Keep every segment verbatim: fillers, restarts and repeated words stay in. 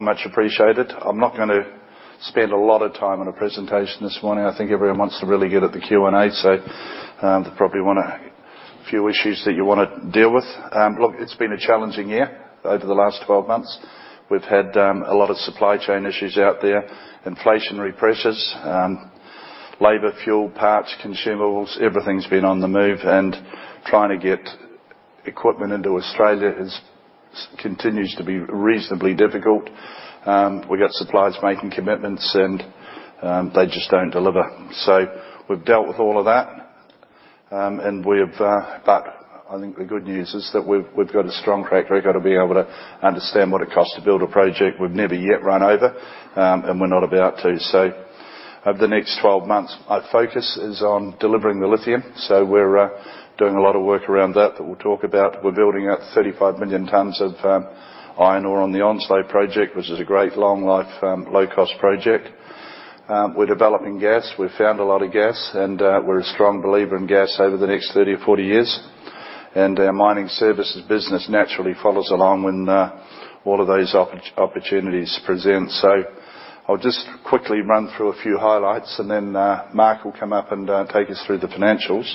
Much appreciated. I'm not going to spend a lot of time on a presentation this morning. I think everyone wants to really get at the Q and A, so um, they probably want a few issues that you want to deal with. Um, look, it's been a challenging year over the last twelve months. We've had um, a lot of supply chain issues out there, inflationary pressures, um, labour, fuel, parts, consumables, everything's been on the move, and trying to get equipment into Australia is, continues to be reasonably difficult. Um, we've got suppliers making commitments and um, they just don't deliver. So we've dealt with all of that, um, and we've, uh, but I think the good news is that we've, we've got a strong track record of being able to understand what it costs to build a project. We've never yet run over, um, and we're not about to. So over the next twelve months, our focus is on delivering the lithium. So we're uh, doing a lot of work around that that we'll talk about. We're building out thirty-five million tonnes of um, iron ore on the Onslow project, which is a great long-life, um, low-cost project. Um, we're developing gas. We've found a lot of gas, and uh, we're a strong believer in gas over the next thirty or forty years. And our mining services business naturally follows along when uh, all of those opp opportunities present. So I'll just quickly run through a few highlights, and then uh, Mark will come up and uh, take us through the financials,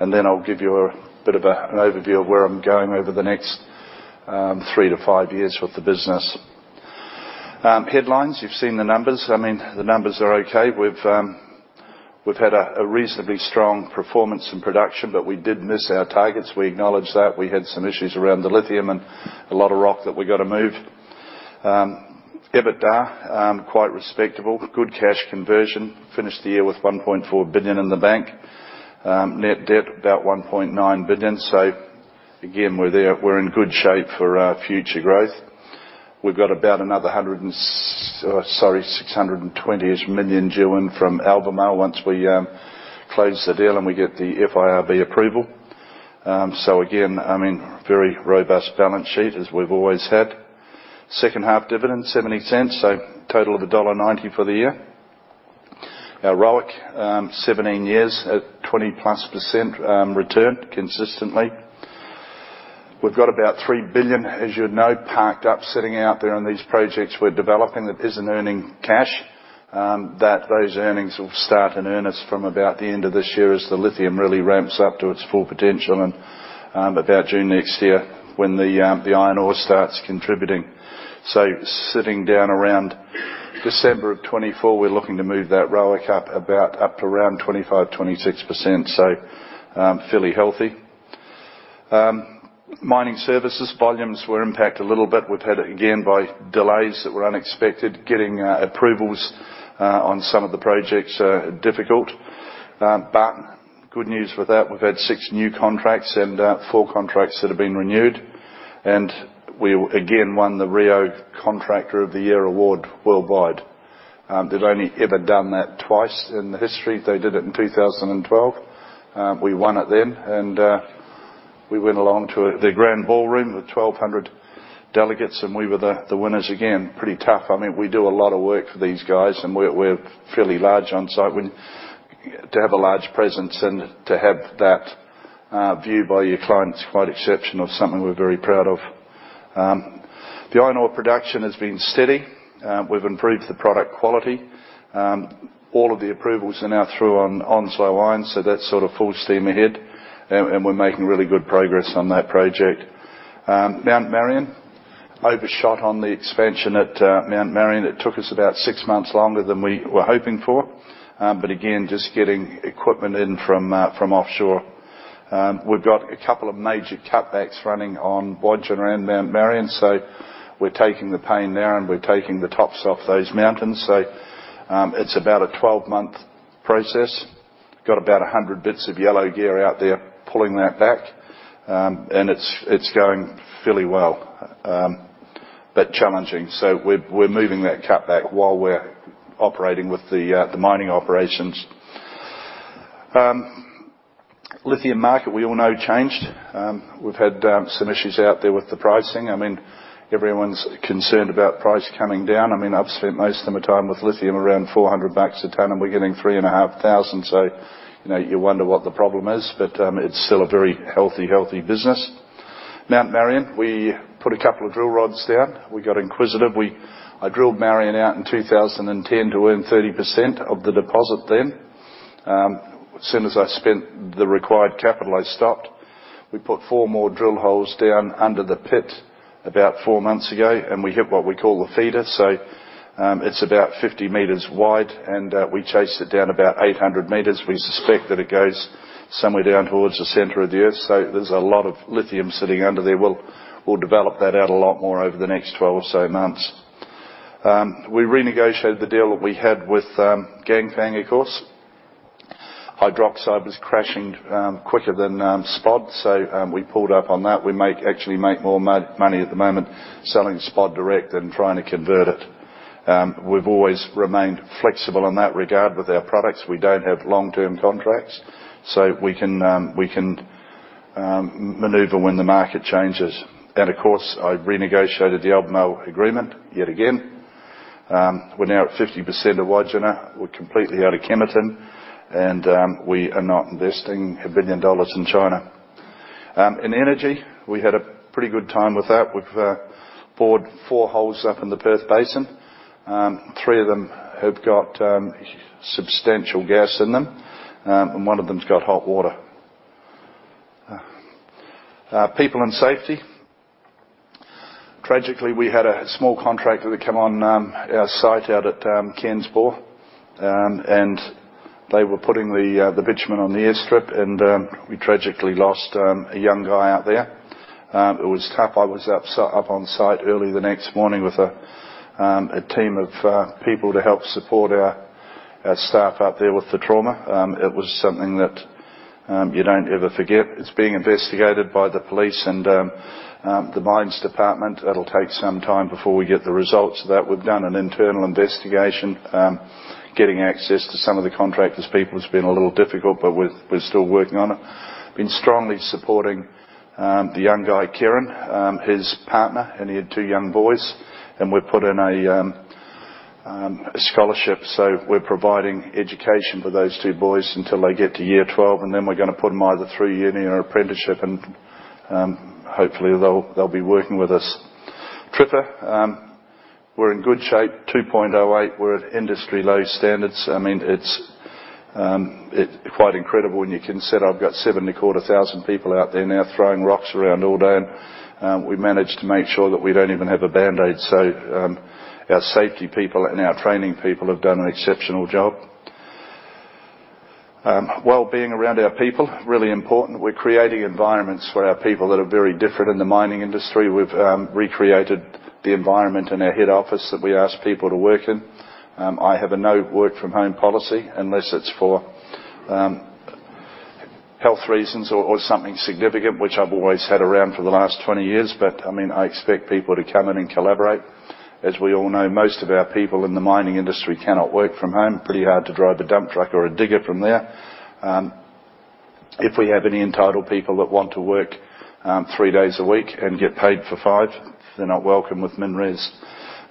and then I'll give you a bit of a, an overview of where I'm going over the next um, three to five years with the business. Um, headlines, you've seen the numbers. I mean, the numbers are okay. We've um, we've had a, a reasonably strong performance in production, but we did miss our targets. We acknowledge that. We had some issues around the lithium and a lot of rock that we got to move. Um, EBITDA, um, quite respectable, good cash conversion, finished the year with one point four billion in the bank, um, net debt about one point nine billion, so again we're there, we're in good shape for uh, future growth. We've got about another one hundred and, oh, sorry, six hundred twenty-ish million due in from Albemarle once we um, close the deal and we get the F I R B approval. Um, so again, I mean, very robust balance sheet as we've always had. Second half dividend, seventy cents, so total of one dollar ninety for the year. Our R O I C, um, seventeen years at twenty plus percent um, return consistently. We've got about three billion, as you know, parked up, sitting out there on these projects we're developing that isn't earning cash. Um, that those earnings will start in earnest from about the end of this year as the lithium really ramps up to its full potential, and um, about June next year when the, um, the iron ore starts contributing. So sitting down around December of twenty-four, we're looking to move that R O I C up about up to around twenty-five, twenty-six percent, so um, fairly healthy. Um, mining services volumes were impacted a little bit. We've had it again by delays that were unexpected. Getting uh, approvals uh, on some of the projects are difficult, um, but good news with that, we've had six new contracts and uh, four contracts that have been renewed, and we again won the Rio Contractor of the Year award worldwide. Um, they've only ever done that twice in the history. They did it in two thousand twelve. Um, we won it then, and uh, we went along to the Grand Ballroom with twelve hundred delegates, and we were the, the winners again. Pretty tough. I mean, we do a lot of work for these guys, and we're, we're fairly large on site. When, to have a large presence and to have that uh, view by your client is quite exceptional, something we're very proud of. Um, the iron ore production has been steady. Uh, we've improved the product quality. Um, all of the approvals are now through on Onslow Iron, so that's sort of full steam ahead, and, and we're making really good progress on that project. Um, Mount Marion, overshot on the expansion at uh, Mount Marion. It took us about six months longer than we were hoping for, um, but again, just getting equipment in from, uh, from offshore. Um, we've got a couple of major cutbacks running on Wodgina and Mount Marion, so we're taking the pain now and we're taking the tops off those mountains. So um, it's about a twelve-month process. Got about one hundred bits of yellow gear out there pulling that back, um, and it's it's going fairly well, um, but challenging. So we're we're moving that cutback while we're operating with the uh, the mining operations. Um, Lithium market, we all know, changed. Um, we've had um, some issues out there with the pricing. I mean, everyone's concerned about price coming down. I mean, I've spent most of my time with lithium around four hundred bucks a tonne, and we're getting three and a half thousand. So, you know, you wonder what the problem is, but um, it's still a very healthy, healthy business. Mount Marion, we put a couple of drill rods down. We got inquisitive. We, I drilled Marion out in two thousand ten to earn thirty percent of the deposit then. Um, as soon as I spent the required capital, I stopped. We put four more drill holes down under the pit about four months ago, and we hit what we call the feeder. So um, it's about fifty metres wide, and uh, we chased it down about eight hundred metres. We suspect that it goes somewhere down towards the centre of the earth, so there's a lot of lithium sitting under there. We'll, we'll develop that out a lot more over the next twelve or so months. Um, we renegotiated the deal that we had with um, Ganfeng, of course. Hydroxide was crashing um, quicker than um, Spod, so um, we pulled up on that. We make actually make more mo- money at the moment selling Spod direct than trying to convert it. Um, we've always remained flexible in that regard with our products. We don't have long-term contracts, so we can um, we can um, manoeuvre when the market changes. And of course, I renegotiated the Albemarle agreement yet again. Um, we're now at fifty percent of Wodgina. We're completely out of Kemerton, and um, we are not investing a billion dollars in China. Um, in energy, we had a pretty good time with that. We've uh, bored four holes up in the Perth Basin. Um, three of them have got um, substantial gas in them, um, and one of them's got hot water. Uh, uh, people and safety. Tragically, we had a small contractor that came on um, our site out at um, Cairnsborough, um, and they were putting the, uh, the bitumen on the airstrip, and um, we tragically lost um, a young guy out there. Um, it was tough. I was up, up on site early the next morning with a, um, a team of uh, people to help support our, our staff up there with the trauma. Um, it was something that um, you don't ever forget. It's being investigated by the police and um, um, the mines department. It'll take some time before we get the results of that. We've done an internal investigation. Um, Getting access to some of the contractors' people has been a little difficult, but we're, we're still working on it. Been strongly supporting um, the young guy, Kieran, um, his partner, and he had two young boys, and we've put in a, um, um, a scholarship, so we're providing education for those two boys until they get to year twelve, and then we're going to put them either through uni or apprenticeship, and um, hopefully they'll, they'll be working with us. Tripper. Um, We're in good shape, two point oh eight, we're at industry low standards. I mean, it's um, it, quite incredible when you consider I've got seven and a quarter thousand people out there now throwing rocks around all day, and um, we managed to make sure that we don't even have a Band-Aid, so um, our safety people and our training people have done an exceptional job. Um, well-being around our people, really important. We're creating environments for our people that are very different in the mining industry. We've um, recreated the environment in our head office that we ask people to work in. Um, I have a no work from home policy unless it's for um, health reasons or, or something significant, which I've always had around for the last twenty years. But I mean, I expect people to come in and collaborate. As we all know, most of our people in the mining industry cannot work from home. Pretty hard to drive a dump truck or a digger from there. Um, if we have any entitled people that want to work um, three days a week and get paid for five, they're not welcome with MinRes.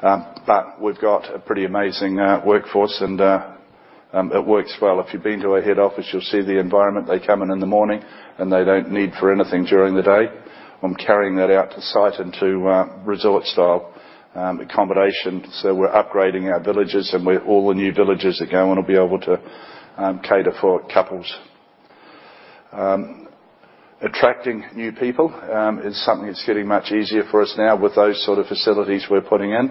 Um, but we've got a pretty amazing uh, workforce, and uh, um, it works well. If you've been to our head office, you'll see the environment. They come in in the morning, and they don't need for anything during the day. I'm carrying that out to site into uh, resort-style um, accommodation. So we're upgrading our villages, and we're, all the new villages that go on will be able to um, cater for couples. Um, Attracting new people um, is something that's getting much easier for us now with those sort of facilities we're putting in,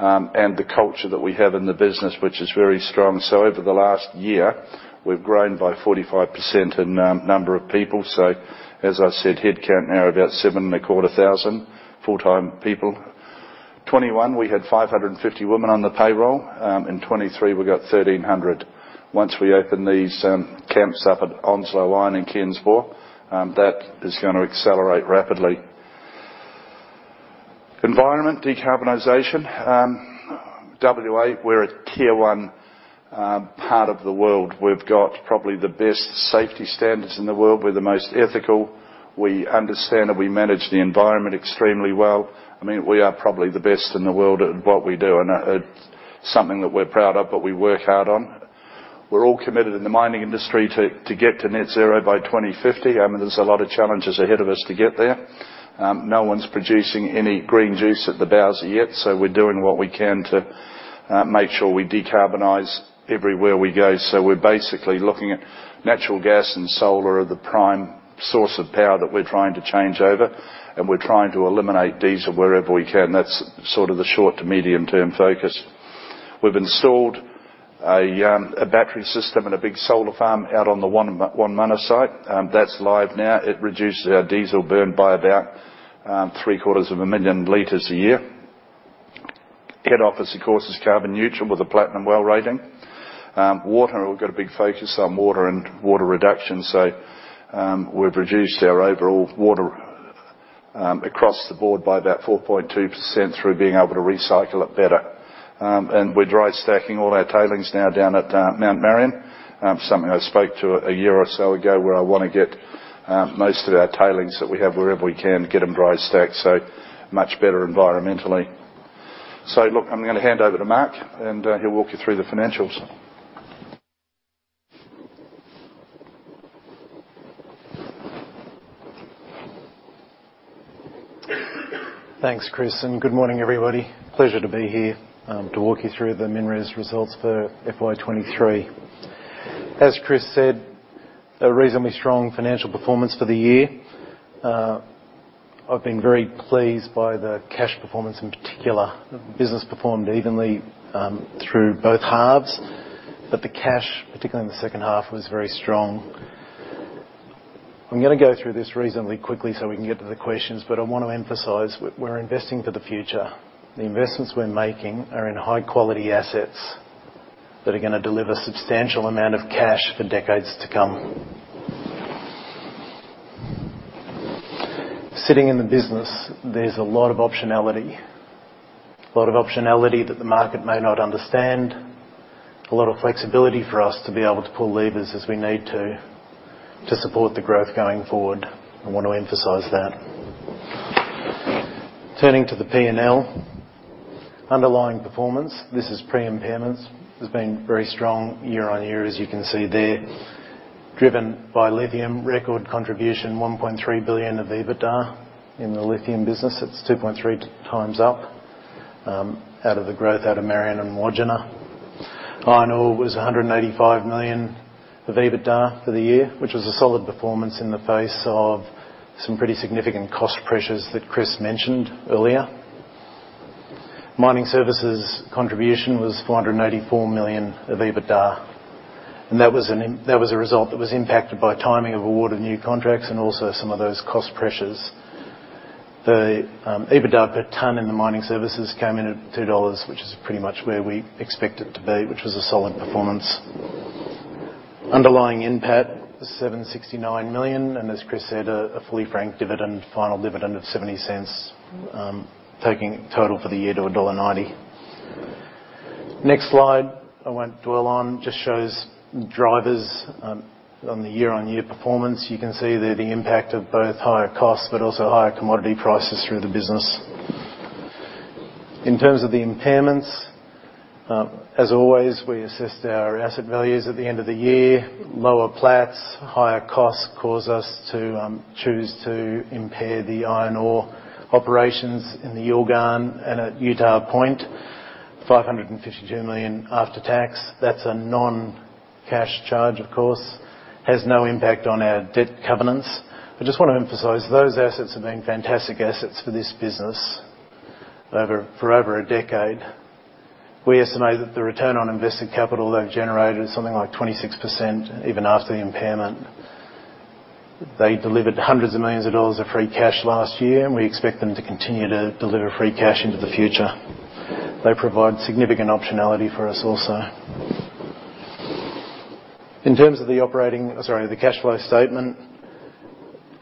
um, and the culture that we have in the business, which is very strong. So over the last year, we've grown by forty-five percent in um, number of people. So, as I said, headcount now about seven and a quarter thousand full-time people. twenty-one, we had five hundred fifty women on the payroll. Um, in twenty-three, we got thirteen hundred. Once we open these um, camps up at Onslow Iron in Cairnsborough, Um, that is going to accelerate rapidly. Environment, decarbonisation. Um, W A, we're a tier one um, part of the world. We've got probably the best safety standards in the world. We're the most ethical. We understand and we manage the environment extremely well. I mean, we are probably the best in the world at what we do, and uh, it's something that we're proud of, but we work hard on. We're all committed in the mining industry to, to get to net zero by twenty fifty. I mean, there's a lot of challenges ahead of us to get there. Um, no one's producing any green juice at the Bowser yet, so we're doing what we can to uh, make sure we decarbonise everywhere we go. So we're basically looking at natural gas and solar are the prime source of power that we're trying to change over, and we're trying to eliminate diesel wherever we can. That's sort of the short to medium term focus. We've installed a, um, a battery system and a big solar farm out on the Wanmana site. Um, that's live now. It reduces our diesel burn by about um, three quarters of a million litres a year. Head office, of course, is carbon neutral with a platinum well rating. Um, water, we've got a big focus on water and water reduction, so um, we've reduced our overall water um, across the board by about four point two percent through being able to recycle it better. Um, and we're dry stacking all our tailings now down at uh, Mount Marion, um, something I spoke to a, a year or so ago, where I want to get um, most of our tailings that we have wherever we can, get them dry stacked, so much better environmentally. So look, I'm going to hand over to Mark, and uh, he'll walk you through the financials. Thanks, Chris, and good morning, everybody. Pleasure to be here um, to walk you through the MinRes results for F Y twenty-three. As Chris said, a reasonably strong financial performance for the year. Uh, I've been very pleased by the cash performance in particular. The business performed evenly um, through both halves, but the cash, particularly in the second half, was very strong. I'm going to go through this reasonably quickly so we can get to the questions, but I want to emphasise we're investing for the future. The investments we're making are in high-quality assets that are going to deliver a substantial amount of cash for decades to come. Sitting in the business, there's a lot of optionality. A lot of optionality that the market may not understand. A lot of flexibility for us to be able to pull levers as we need to. to support the growth going forward. I want to emphasise that. Turning to the P and L, underlying performance, this is pre-impairments, has been very strong year on year, as you can see there, driven by lithium, record contribution, one point three billion of EBITDA in the lithium business. It's two point three times up um, out of the growth out of Marion and Wodgina. Iron ore was one hundred eighty-five million of EBITDA for the year, which was a solid performance in the face of some pretty significant cost pressures that Chris mentioned earlier. Mining services contribution was four hundred eighty-four million of EBITDA, and that was an that was a result that was impacted by timing of award of new contracts and also some of those cost pressures. The um, EBITDA per tonne in the mining services came in at two dollars, which is pretty much where we expect it to be, which was a solid performance. Underlying N P A T was seven hundred sixty-nine million, and as Chris said, a, a fully franked dividend, final dividend of seventy cents, um, taking total for the year to one dollar ninety. Next slide, I won't dwell on, just shows drivers um, on the year-on-year performance. You can see there the impact of both higher costs but also higher commodity prices through the business. In terms of the impairments, Uh, as always, we assessed our asset values at the end of the year. Lower Platts, higher costs cause us to um, choose to impair the iron ore operations in the Yilgarn and at Utah Point, five hundred fifty-two million dollars after tax. That's a non-cash charge, of course. Has no impact on our debt covenants. I just want to emphasise those assets have been fantastic assets for this business over, for over a decade. We estimate that the return on invested capital they've generated is something like twenty-six percent, even after the impairment. They delivered hundreds of millions of dollars of free cash last year, and we expect them to continue to deliver free cash into the future. They provide significant optionality for us also. In terms of the operating, sorry, the cash flow statement,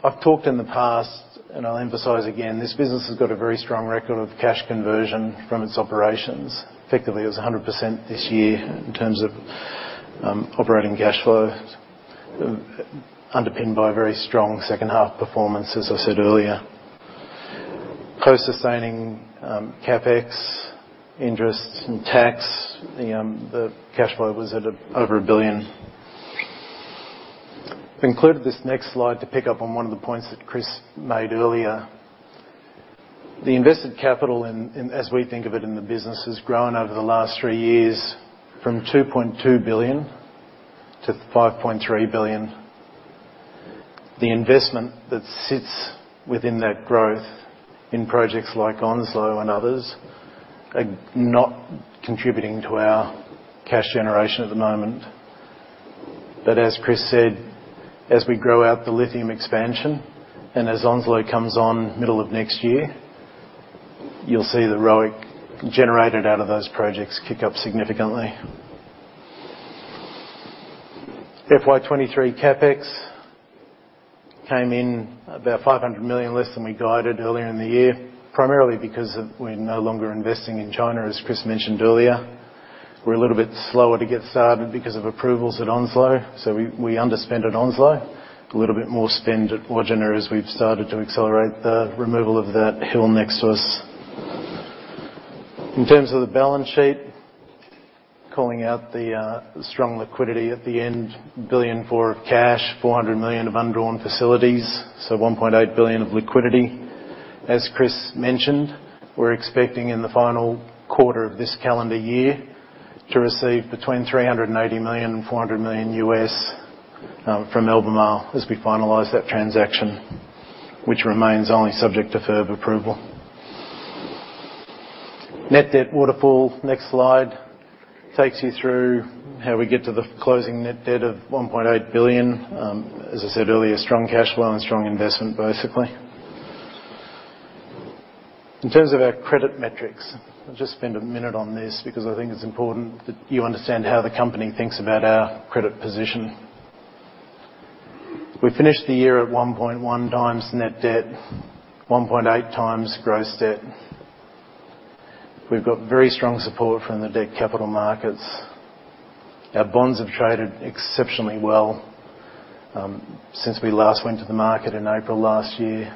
I've talked in the past, and I'll emphasise again, this business has got a very strong record of cash conversion from its operations. Effectively, it was one hundred percent this year in terms of um, operating cash flow, underpinned by a very strong second half performance, as I said earlier. Post-sustaining um, CapEx, interest and tax, the, um, the cash flow was at a, over a billion. I've included this next slide to pick up on one of the points that Chris made earlier. The invested capital, in, in, as we think of it in the business, has grown over the last three years from two point two billion to five point three billion. The investment that sits within that growth in projects like Onslow and others are not contributing to our cash generation at the moment. But as Chris said, as we grow out the lithium expansion and as Onslow comes on middle of next year, you'll see the R O I C generated out of those projects kick up significantly. F Y twenty-three CapEx came in about five hundred million less than we guided earlier in the year, primarily because we're no longer investing in China, as Chris mentioned earlier. We're a little bit slower to get started because of approvals at Onslow, so we, we underspent at Onslow. A little bit more spend at Wodgina as we've started to accelerate the removal of that hill next to us. In terms of the balance sheet, calling out the uh, strong liquidity at the end, billion four of cash, four hundred million of undrawn facilities, so one point eight billion of liquidity. As Chris mentioned, we're expecting in the final quarter of this calendar year to receive between three hundred eighty million and four hundred million U S um, from Albemarle as we finalise that transaction, which remains only subject to F I R B approval. Net debt waterfall, next slide, takes you through how we get to the closing net debt of one point eight billion. Um, as I said earlier, strong cash flow and strong investment, basically. In terms of our credit metrics, I'll just spend a minute on this because I think it's important that you understand how the company thinks about our credit position. We finished the year at one point one times net debt, one point eight times gross debt. We've got very strong support from the debt capital markets. Our bonds have traded exceptionally well um, since we last went to the market in April last year,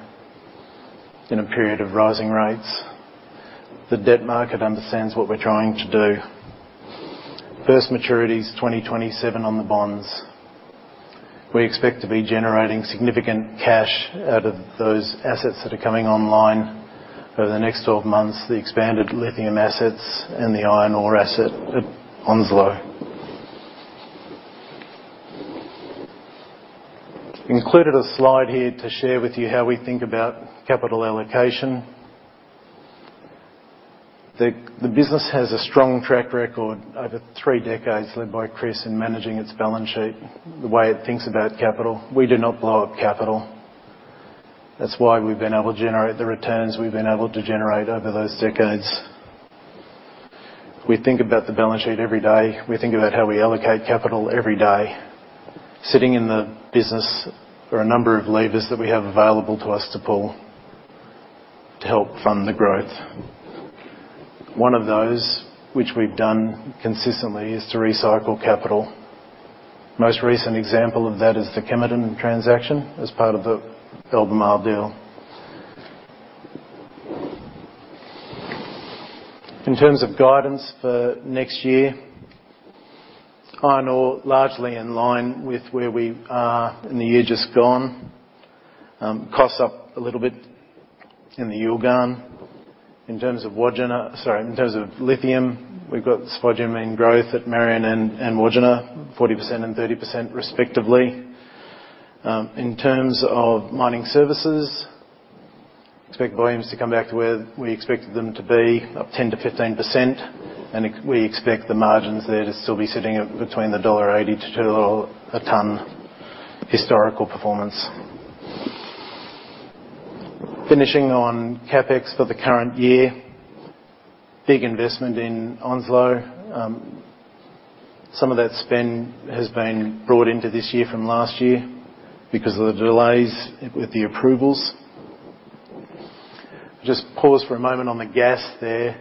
in a period of rising rates. The debt market understands what we're trying to do. First maturity is twenty twenty-seven on the bonds. We expect to be generating significant cash out of those assets that are coming online over the next twelve months, the expanded lithium assets and the iron ore asset at Onslow. Included a slide here to share with you how we think about capital allocation. The, the business has a strong track record over three decades led by Chris in managing its balance sheet, the way it thinks about capital. We do not blow up capital. That's why we've been able to generate the returns we've been able to generate over those decades. We think about the balance sheet every day. We think about how we allocate capital every day. Sitting in the business are a number of levers that we have available to us to pull to help fund the growth. One of those, which we've done consistently, is to recycle capital. Most recent example of that is the Kemerton transaction as part of the Albemarle deal. In terms of guidance for next year, iron ore largely in line with where we are in the year just gone. Um, costs up a little bit in the Yilgarn. In terms of Wodgina, sorry, in terms of lithium, we've got spodumene growth at Marion and, and Wodgina, forty percent and thirty percent respectively. Um, in terms of mining services, expect volumes to come back to where we expected them to be, up ten to fifteen percent. And we expect the margins there to still be sitting at between the one dollar eighty to two dollars a tonne historical performance. Finishing on CapEx for the current year, big investment in Onslow. Um, some of that spend has been brought into this year from last year because of the delays with the approvals. Just pause for a moment on the gas there.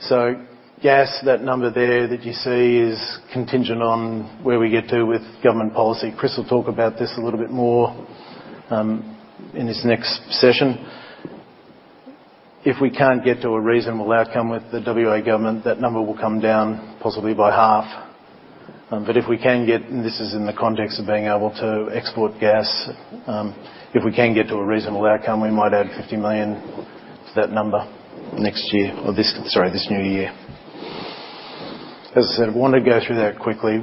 So gas, that number there that you see is contingent on where we get to with government policy. Chris will talk about this a little bit more um, in his next session. If we can't get to a reasonable outcome with the W A government, that number will come down possibly by half. Um, but if we can get, and this is in the context of being able to export gas, um, if we can get to a reasonable outcome, we might add fifty million to that number next year, or this, sorry, this new year. As I said, I wanted to go through that quickly.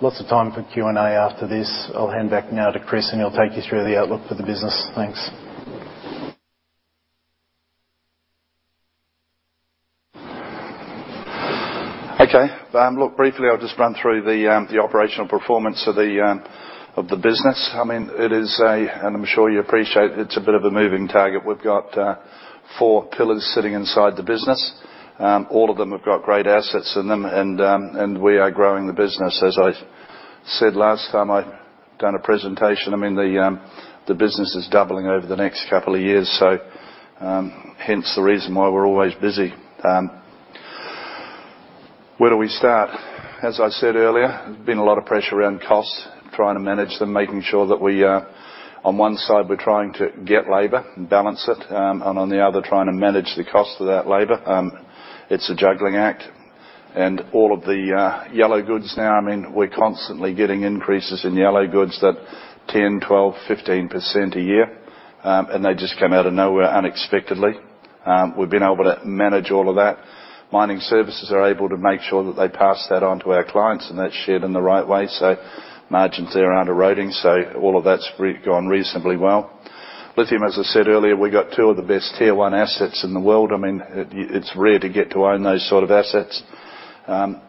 Lots of time for Q and A after this. I'll hand back now to Chris and he'll take you through the outlook for the business. Thanks. Okay. Um, look, briefly, I'll just run through the um, the operational performance of the um, of the business. I mean, it is a, and I'm sure you appreciate, it's a bit of a moving target. We've got uh, four pillars sitting inside the business. Um, all of them have got great assets in them, and um, and we are growing the business. As I said last time I done a presentation, I mean the um, the business is doubling over the next couple of years, so um, hence the reason why we're always busy. Um, where do we start? As I said earlier, there's been a lot of pressure around costs, trying to manage them, making sure that we, uh, on one side we're trying to get labour and balance it, um, and on the other trying to manage the cost of that labour. Um, It's a juggling act, and all of the uh, yellow goods now, I mean, we're constantly getting increases in yellow goods that ten, twelve, fifteen percent a year, um, and they just come out of nowhere unexpectedly. Um, we've been able to manage all of that. Mining services are able to make sure that they pass that on to our clients, and that's shared in the right way, so margins there aren't eroding, so all of that's re- gone reasonably well. Lithium, as I said earlier, we got two of the best tier one assets in the world. I mean, it, it's rare to get to own those sort of assets. Um,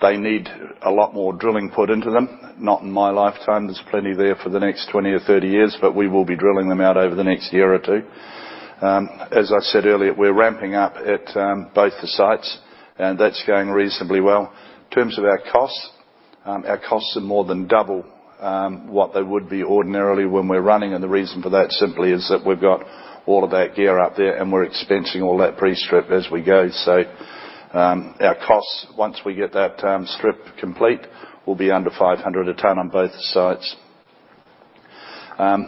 they need a lot more drilling put into them. Not in my lifetime. There's plenty there for the next twenty or thirty years, but we will be drilling them out over the next year or two. Um, as I said earlier, we're ramping up at um, both the sites, and that's going reasonably well. In terms of our costs, um, our costs are more than double Um, what they would be ordinarily when we're running, and the reason for that simply is that we've got all of that gear up there and we're expensing all that pre-strip as we go. So um, our costs, once we get that um, strip complete, will be under five hundred a tonne on both sites. Um,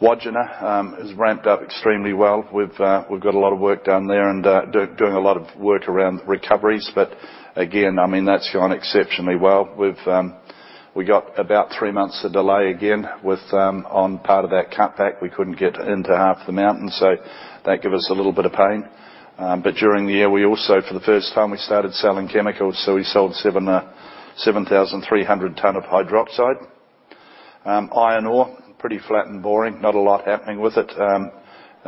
Wodgina um, has ramped up extremely well. We've uh, we've got a lot of work done there, and uh, do, doing a lot of work around recoveries, but again, I mean, that's gone exceptionally well. We've um, We got about three months of delay again with um, on part of that cutback. We couldn't get into half the mountain, so that gave us a little bit of pain. Um, but during the year, we also, for the first time, we started selling chemicals. So we sold seven uh, seven thousand three hundred tonne of hydroxide. Um, iron ore, pretty flat and boring. Not a lot happening with it. Um,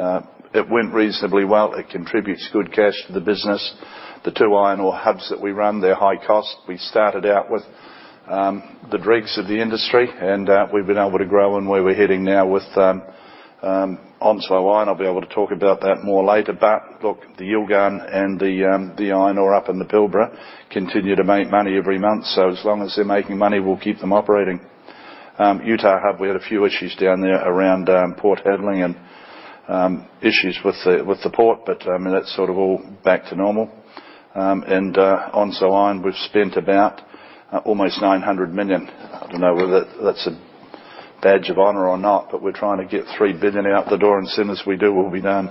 uh, it went reasonably well. It contributes good cash to the business. The two iron ore hubs that we run, they're high cost. We started out with Um, the dregs of the industry, and uh, we've been able to grow, and where we're heading now with um, um, Onslow Iron. I'll be able to talk about that more later, but look, the Yilgarn and the um, the iron ore up in the Pilbara continue to make money every month, so as long as they're making money, we'll keep them operating. Um, Utah Hub, we had a few issues down there around um, Port Hedland and um, issues with the, with the port, but I mean, that's sort of all back to normal. Um, and uh, Onslow Iron, we've spent about Uh, almost nine hundred million. I don't know whether that's a badge of honour or not, but we're trying to get three billion out the door, and as soon as we do, we'll be done.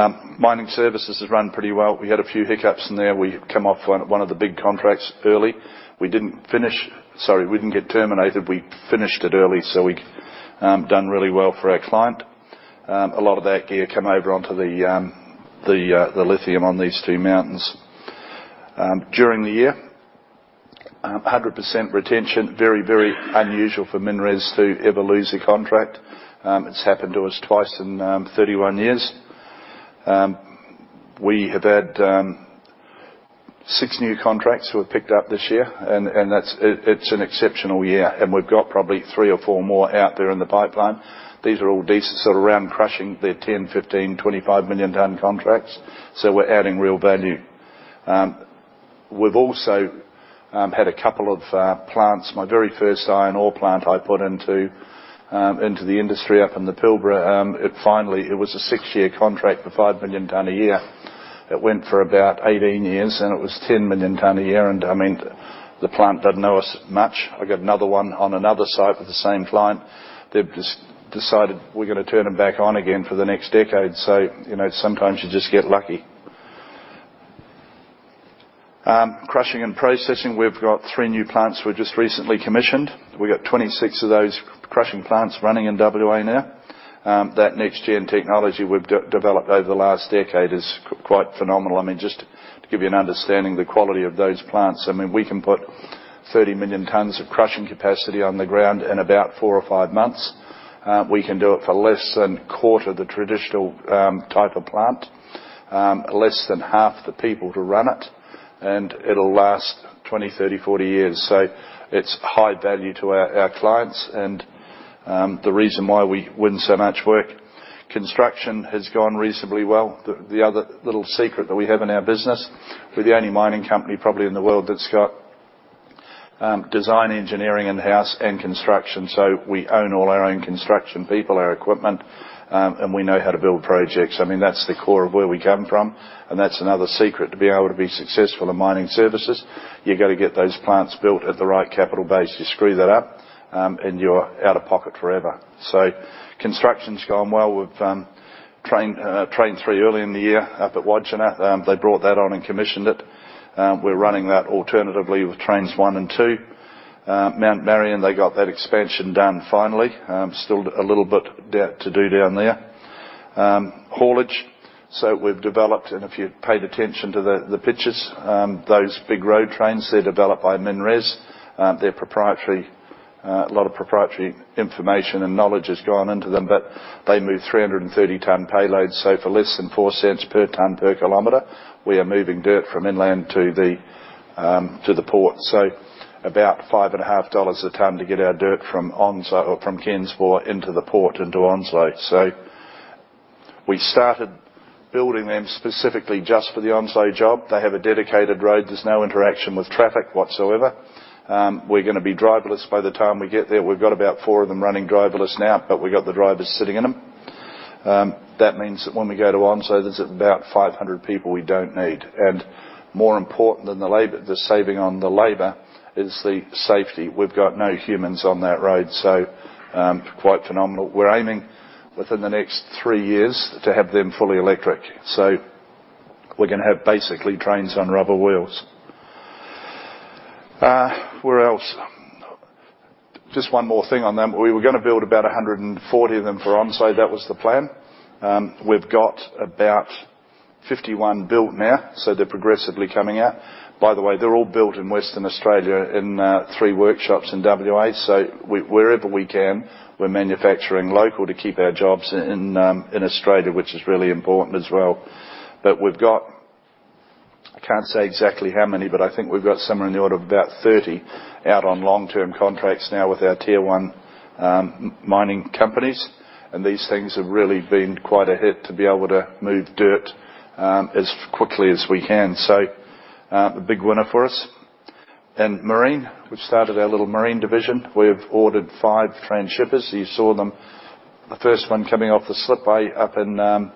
Um, mining services has run pretty well. We had a few hiccups in there. We come off one, one of the big contracts early. We didn't finish, sorry, we didn't get terminated. We finished it early, so we um, done really well for our client. Um, a lot of that gear come over onto the um, the, uh, the lithium on these two mountains. Um, during the year, Um, one hundred percent retention, very, very unusual for MinRes to ever lose a contract. Um, it's happened to us twice in um, thirty-one years. Um, we have had um, six new contracts who have picked up this year, and, and that's it, it's an exceptional year, and we've got probably three or four more out there in the pipeline. These are all decent, sort of round crushing. They're ten, fifteen, twenty-five million tonne contracts, so we're adding real value. Um, we've also... Um, had a couple of uh, plants. My very first iron ore plant I put into um, into the industry up in the Pilbara. Um, it finally, it was a six-year contract for five million tonne a year. It went for about eighteen years, and it was ten million tonne a year. And I mean, the plant doesn't know us much. I got another one on another site with the same client. They've just decided we're going to turn them back on again for the next decade. So you know, sometimes you just get lucky. Um, crushing and processing, we've got three new plants we've just recently commissioned. We've got twenty-six of those crushing plants running in W A now. um, that next-gen technology we've de developed over the last decade is qu quite phenomenal. I mean, just to give you an understanding of the quality of those plants, I mean, we can put thirty million tonnes of crushing capacity on the ground in about four or five months. Uh, we can do it for less than a quarter of the traditional um, type of plant, um, less than half the people to run it, and it'll last twenty, thirty, forty years. So it's high value to our, our clients, and um, the reason why we win so much work. Construction has gone reasonably well. The, the other little secret that we have in our business, we're the only mining company probably in the world that's got Um, design engineering in-house and construction, so we own all our own construction people, our equipment, um, and we know how to build projects. I mean, that's the core of where we come from, and that's another secret to be able to be successful in mining services. You've got to get those plants built at the right capital base. You screw that up, um, and you're out of pocket forever. So construction's gone well. We've um, trained, uh, trained three early in the year up at Wodgina. Um, they brought that on and commissioned it. Um, we're running that alternatively with trains one and two. Uh, Mount Marion, they got that expansion done finally. Um, still a little bit to do down there. Um, haulage, so we've developed, and if you paid attention to the, the pictures, um, those big road trains, they're developed by MinRes. Um, they're proprietary. Uh, a lot of proprietary information and knowledge has gone into them, but they move three hundred thirty tonne payloads, so for less than four cents per tonne per kilometre, we are moving dirt from inland to the um, to the port. So about five and a half dollars a tonne to get our dirt from Onslow or from Kensborough into the port into Onslow. So we started building them specifically just for the Onslow job. They have a dedicated road. There's no interaction with traffic whatsoever. Um, we're going to be driverless by the time we get there. We've got about four of them running driverless now, but we've got the drivers sitting in them. Um, that means that when we go to Onslow, there's about five hundred people we don't need. And more important than the labour, the saving on the labour is the safety. We've got no humans on that road, so um, quite phenomenal. We're aiming within the next three years to have them fully electric. So we're going to have basically trains on rubber wheels. Uh, where else? Just one more thing on them. We were going to build about one hundred forty of them for Onslow. That was the plan. Um, we've got about fifty-one built now, so they're progressively coming out. By the way, they're all built in Western Australia in uh, three workshops in W A, so we, wherever we can, we're manufacturing local to keep our jobs in, um, in Australia, which is really important as well. But we've got, I can't say exactly how many, but I think we've got somewhere in the order of about thirty out on long-term contracts now with our tier one um, mining companies, and these things have really been quite a hit to be able to move dirt um, as quickly as we can. So uh, a big winner for us. And marine, we've started our little marine division. We've ordered five transhippers. You saw them, the first one coming off the slipway up in um,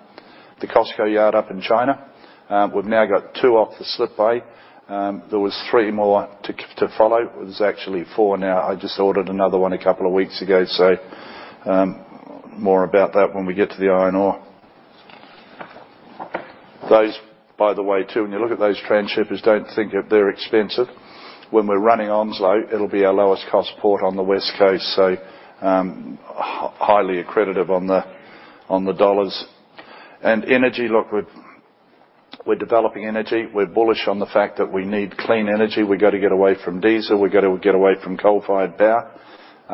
the Costco yard up in China. Um, we've now got two off the slipway. Um, there was three more to, to follow. There's actually four now. I just ordered another one a couple of weeks ago, so um, more about that when we get to the iron ore. Those, by the way, too, when you look at those transhippers, don't think they're expensive. When we're running Onslow, it'll be our lowest cost port on the west coast, so um, highly accretive on the on the dollars. And energy, look, we've We're developing energy. We're bullish on the fact that we need clean energy. We've got to get away from diesel. We've got to get away from coal-fired power.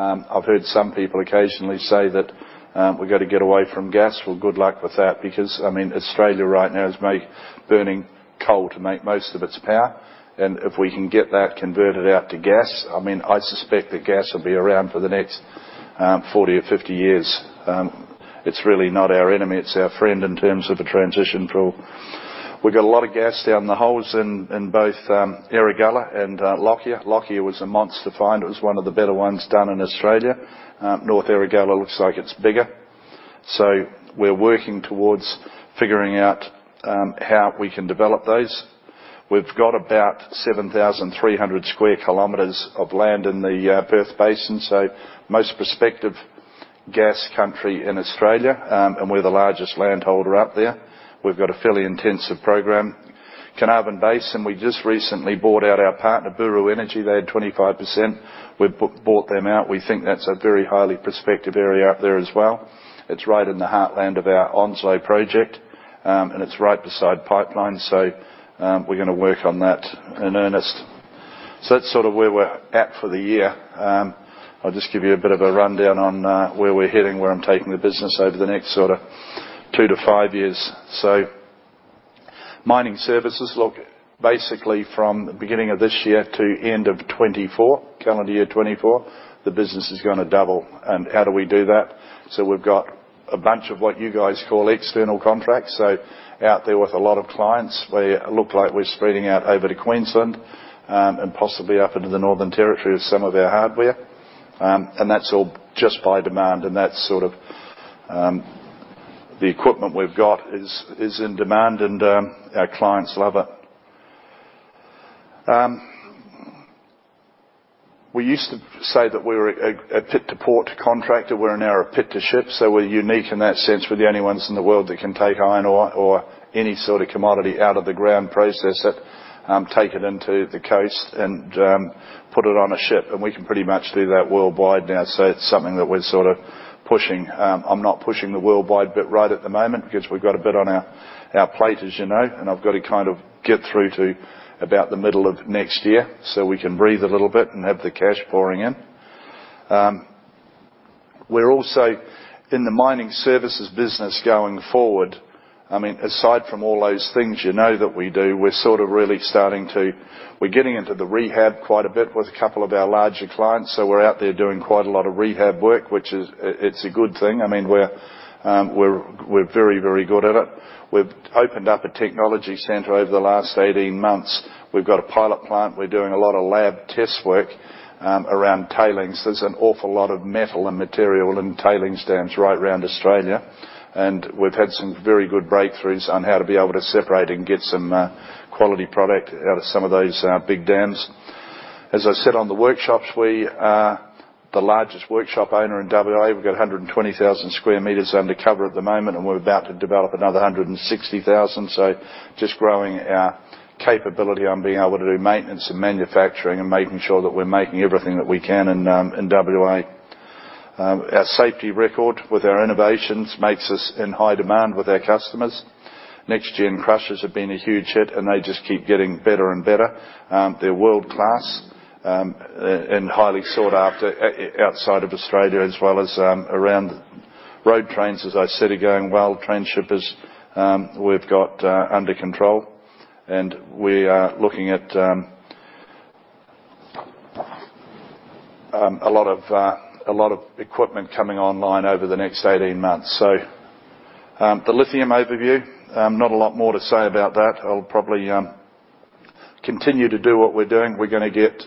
Um, I've heard some people occasionally say that um, we've got to get away from gas. Well, good luck with that because, I mean, Australia right now is make, burning coal to make most of its power. And if we can get that converted out to gas, I mean, I suspect that gas will be around for the next um, forty or fifty years. Um, it's really not our enemy. It's our friend in terms of a transition for all. We've got a lot of gas down the holes in, in both um, Erigala and uh, Lockyer. Lockyer was a monster find. It was one of the better ones done in Australia. Um, North Erigala looks like it's bigger. So we're working towards figuring out um, how we can develop those. We've got about seven thousand three hundred square kilometres of land in the uh, Perth Basin, so most prospective gas country in Australia, um, and we're the largest landholder up there. We've got a fairly intensive program. Carnarvon Basin, we just recently bought out our partner, Buru Energy. They had twenty-five percent. We've bought them out. We think that's a very highly prospective area up there as well. It's right in the heartland of our Onslow project, um, and it's right beside pipeline, so um, we're going to work on that in earnest. So that's sort of where we're at for the year. Um, I'll just give you a bit of a rundown on uh, where we're heading, where I'm taking the business over the next sort of two to five years. So mining services, look, basically from the beginning of this year to end of twenty-four, calendar year twenty-four, the business is going to double. And how do we do that? So we've got a bunch of what you guys call external contracts, so out there with a lot of clients. We look like we're spreading out over to Queensland um, and possibly up into the Northern Territory with some of our hardware. Um, and that's all just by demand, and that's sort of um, the equipment we've got is, is in demand, and um, our clients love it. Um, we used to say that we were a, a pit-to-port contractor. We're now a pit-to-ship, so we're unique in that sense. We're the only ones in the world that can take iron ore or any sort of commodity out of the ground, process it, um, take it into the coast, and um, put it on a ship. And we can pretty much do that worldwide now, so it's something that we're sort of pushing. Um, I'm not pushing the worldwide bit right at the moment because we've got a bit on our, our plate, as you know, and I've got to kind of get through to about the middle of next year so we can breathe a little bit and have the cash pouring in. Um, we're also in the mining services business going forward. I mean, aside from all those things you know that we do, we're sort of really starting to, we're getting into the rehab quite a bit with a couple of our larger clients, so we're out there doing quite a lot of rehab work, which is, it's a good thing. I mean, we're Um, we're, we're very, very good at it. We've opened up a technology centre over the last eighteen months. We've got a pilot plant. We're doing a lot of lab test work um, around tailings. There's an awful lot of metal and material in tailings dams right around Australia, and we've had some very good breakthroughs on how to be able to separate and get some uh, quality product out of some of those uh, big dams. As I said on the workshops, we are Uh, the largest workshop owner in W A. We've got one hundred twenty thousand square metres under cover at the moment, and we're about to develop another one hundred sixty thousand, so just growing our capability on being able to do maintenance and manufacturing and making sure that we're making everything that we can in, um, in W A. Um, our safety record with our innovations makes us in high demand with our customers. Next-gen crushers have been a huge hit, and they just keep getting better and better. Um, they're world-class. Um, and highly sought after outside of Australia as well as um, around. Road trains, as I said, are going well. Transshippers um, we've got uh, under control, and we are looking at um, um, a lot of uh, a lot of equipment coming online over the next eighteen months. So um, the lithium overview, um, not a lot more to say about that. I'll probably um, continue to do what we're doing. We're going to get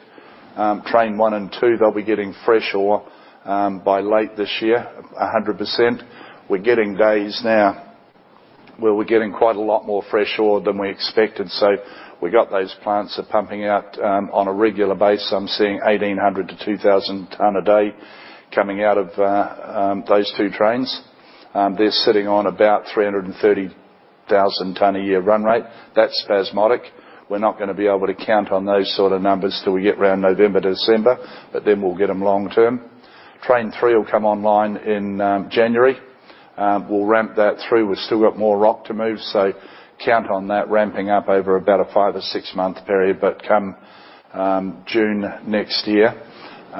Um, train one and two, they'll be getting fresh ore um, by late this year, one hundred percent. We're getting days now where we're getting quite a lot more fresh ore than we expected, so we got those plants that are pumping out um, on a regular basis. I'm seeing eighteen hundred to two thousand tonne a day coming out of uh, um, those two trains. Um, they're sitting on about three hundred thirty thousand tonne a year run rate. That's spasmodic. We're not going to be able to count on those sort of numbers till we get round November, December, but then we'll get them long term. Train three will come online in um, January. Um, we'll ramp that through. We've still got more rock to move, so count on that ramping up over about a five or six month period, but come um, June next year,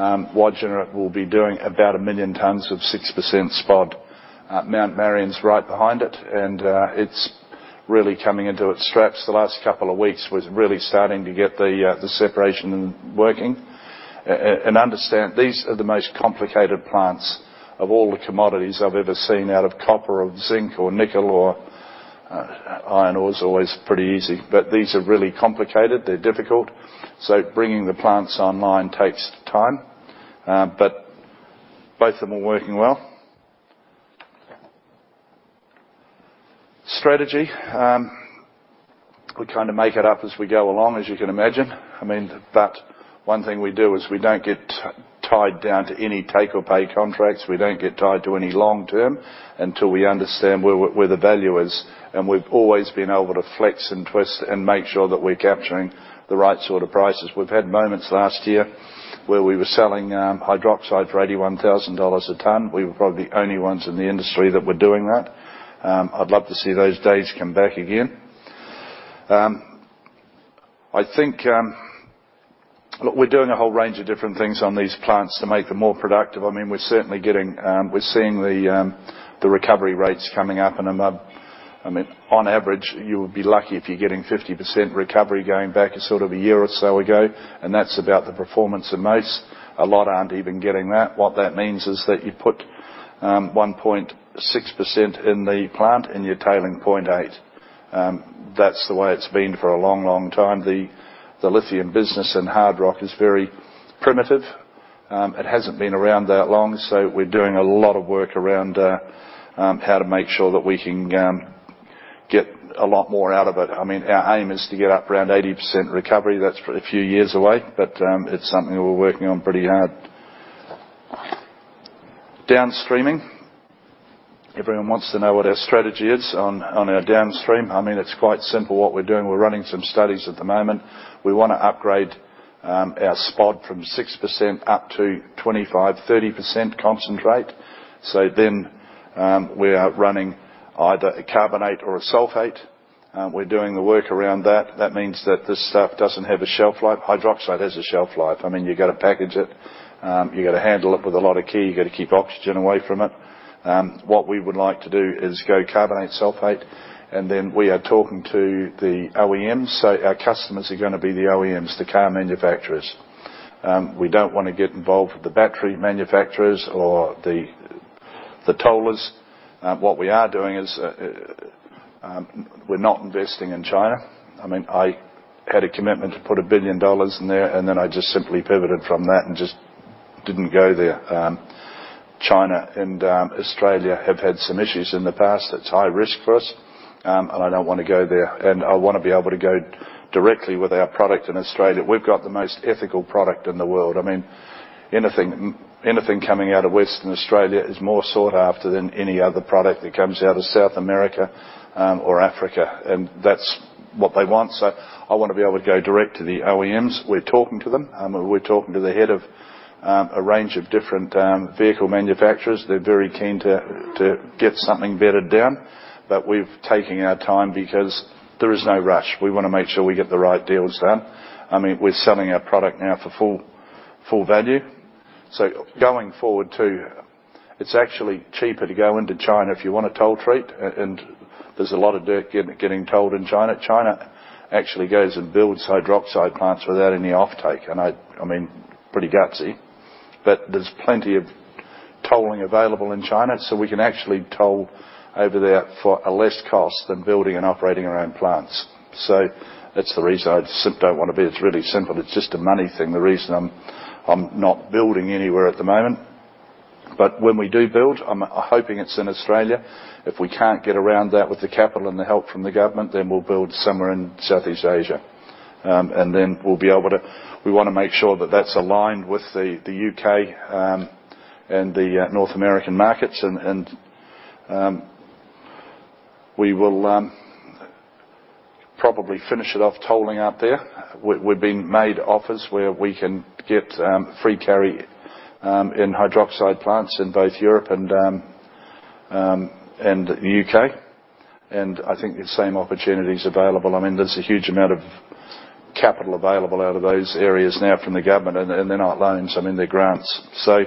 um, Wodgina will be doing about a million tonnes of six percent spod. Uh, Mount Marion's right behind it, and uh, it's really coming into its straps. The last couple of weeks was really starting to get the uh, the separation working, uh, and understand these are the most complicated plants of all the commodities I've ever seen. Out of copper or zinc or nickel or uh, iron ore is always pretty easy, but these are really complicated, they're difficult, so bringing the plants online takes time, uh, but both of them are working well. Strategy, um, we kind of make it up as we go along, as you can imagine. I mean, but one thing we do is we don't get t- tied down to any take-or-pay contracts. We don't get tied to any long-term until we understand where, where the value is. And we've always been able to flex and twist and make sure that we're capturing the right sort of prices. We've had moments last year where we were selling um, hydroxide for eighty-one thousand dollars a tonne. We were probably the only ones in the industry that were doing that. Um, I'd love to see those days come back again. Um, I think, um, look, we're doing a whole range of different things on these plants to make them more productive. I mean, we're certainly getting, um, we're seeing the um, the recovery rates coming up, and I'm, uh, I mean, on average, you would be lucky if you're getting fifty percent recovery going back a sort of a year or so ago, and that's about the performance of most. A lot aren't even getting that. What that means is that you put um, one point six percent in the plant and you're tailing zero point eight. Um, that's the way it's been for a long, long time. The, the lithium business in hard rock is very primitive. Um, it hasn't been around that long, so we're doing a lot of work around uh, um, how to make sure that we can um, get a lot more out of it. I mean, our aim is to get up around eighty percent recovery. That's a few years away, but um, it's something that we're working on pretty hard. Downstreaming. Everyone wants to know what our strategy is on, on our downstream. I mean, it's quite simple what we're doing. We're running some studies at the moment. We want to upgrade um, our Spod from six percent up to twenty-five, thirty percent concentrate. So then um, we are running either a carbonate or a sulfate. Um, we're doing the work around that. That means that this stuff doesn't have a shelf life. Hydroxide has a shelf life. I mean, you've got to package it. Um, you've got to handle it with a lot of care. You've got to keep oxygen away from it. Um, what we would like to do is go carbonate sulfate, and then we are talking to the O E Ms, so our customers are going to be the O E Ms, the car manufacturers. Um, we don't want to get involved with the battery manufacturers or the the tollers. Um, what we are doing is uh, uh, um, we're not investing in China. I mean, I had a commitment to put a billion dollars in there, and then I just simply pivoted from that and just didn't go there. Um, China and um, Australia have had some issues in the past. It's high risk for us, um, and I don't want to go there. And I want to be able to go directly with our product in Australia. We've got the most ethical product in the world. I mean, anything anything coming out of Western Australia is more sought after than any other product that comes out of South America um, or Africa, and that's what they want. So I want to be able to go direct to the O E Ms. We're talking to them. Um, we're talking to the head of Um, a range of different um, vehicle manufacturers. They're very keen to, to get something bedded down, but we've taken our time because there is no rush. We want to make sure we get the right deals done. I mean, we're selling our product now for full, full value. So going forward too, it's actually cheaper to go into China if you want to toll treat, and there's a lot of dirt getting tolled in China. China actually goes and builds hydroxide plants without any offtake, and I, I mean, pretty gutsy. But there's plenty of tolling available in China, so we can actually toll over there for a less cost than building and operating our own plants. So that's the reason I just don't want to be. It's really simple. It's just a money thing. The reason I'm I'm not building anywhere at the moment. But when we do build, I'm hoping it's in Australia. If we can't get around that with the capital and the help from the government, then we'll build somewhere in Southeast Asia. Um, and then we'll be able to, we want to make sure that that's aligned with the, the U K um, and the uh, North American markets, and, and um, we will um, probably finish it off tolling out there. We, we've been made offers where we can get um, free carry um, in hydroxide plants in both Europe and, um, um, and the U K, and I think the same opportunities available. I mean, there's a huge amount of capital available out of those areas now from the government, and, and they're not loans, I mean, they're grants. So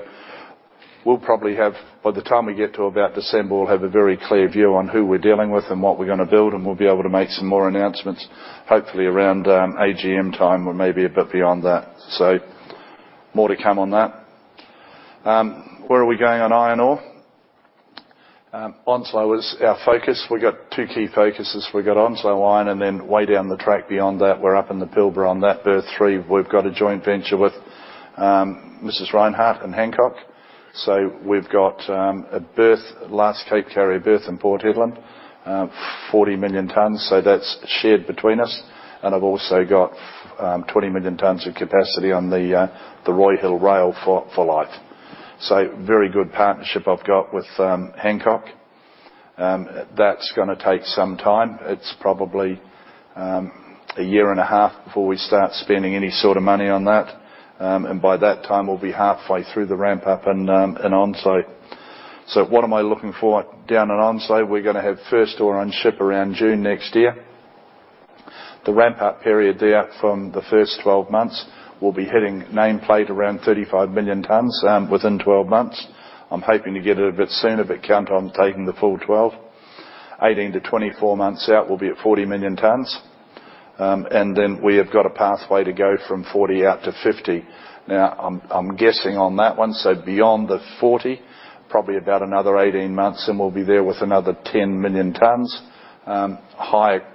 we'll probably have, by the time we get to about December, we'll have a very clear view on who we're dealing with and what we're going to build, and we'll be able to make some more announcements, hopefully around um, A G M time or maybe a bit beyond that. So more to come on that. Um, where are we going on iron ore? Um, Onslow is our focus. We've got two key focuses. We've got Onslow Iron, and then way down the track beyond that, we're up in the Pilbara on that, berth three. We've got a joint venture with um, Missus Reinhardt and Hancock. So we've got um, a berth, last Cape Carrier berth in Port Hedland, um, forty million tonnes, so that's shared between us. And I've also got um, twenty million tonnes of capacity on the, uh, the Roy Hill rail for, for life. So very good partnership I've got with um, Hancock. Um, that's going to take some time. It's probably um, a year and a half before we start spending any sort of money on that. um, and by that time we'll be halfway through the ramp up in, um, in Onslow. So what am I looking for down in Onslow? We're going to have first ore on ship around June next year. The ramp up period there from the first twelve months will be hitting nameplate around thirty-five million tonnes um, within twelve months. I'm hoping to get it a bit sooner, but count on taking the full twelve. eighteen to twenty-four months out, we'll be at forty million tonnes. Um, and then we have got a pathway to go from forty out to fifty. Now, I'm, I'm guessing on that one, so beyond the forty, probably about another eighteen months, and we'll be there with another ten million tonnes. Um, higher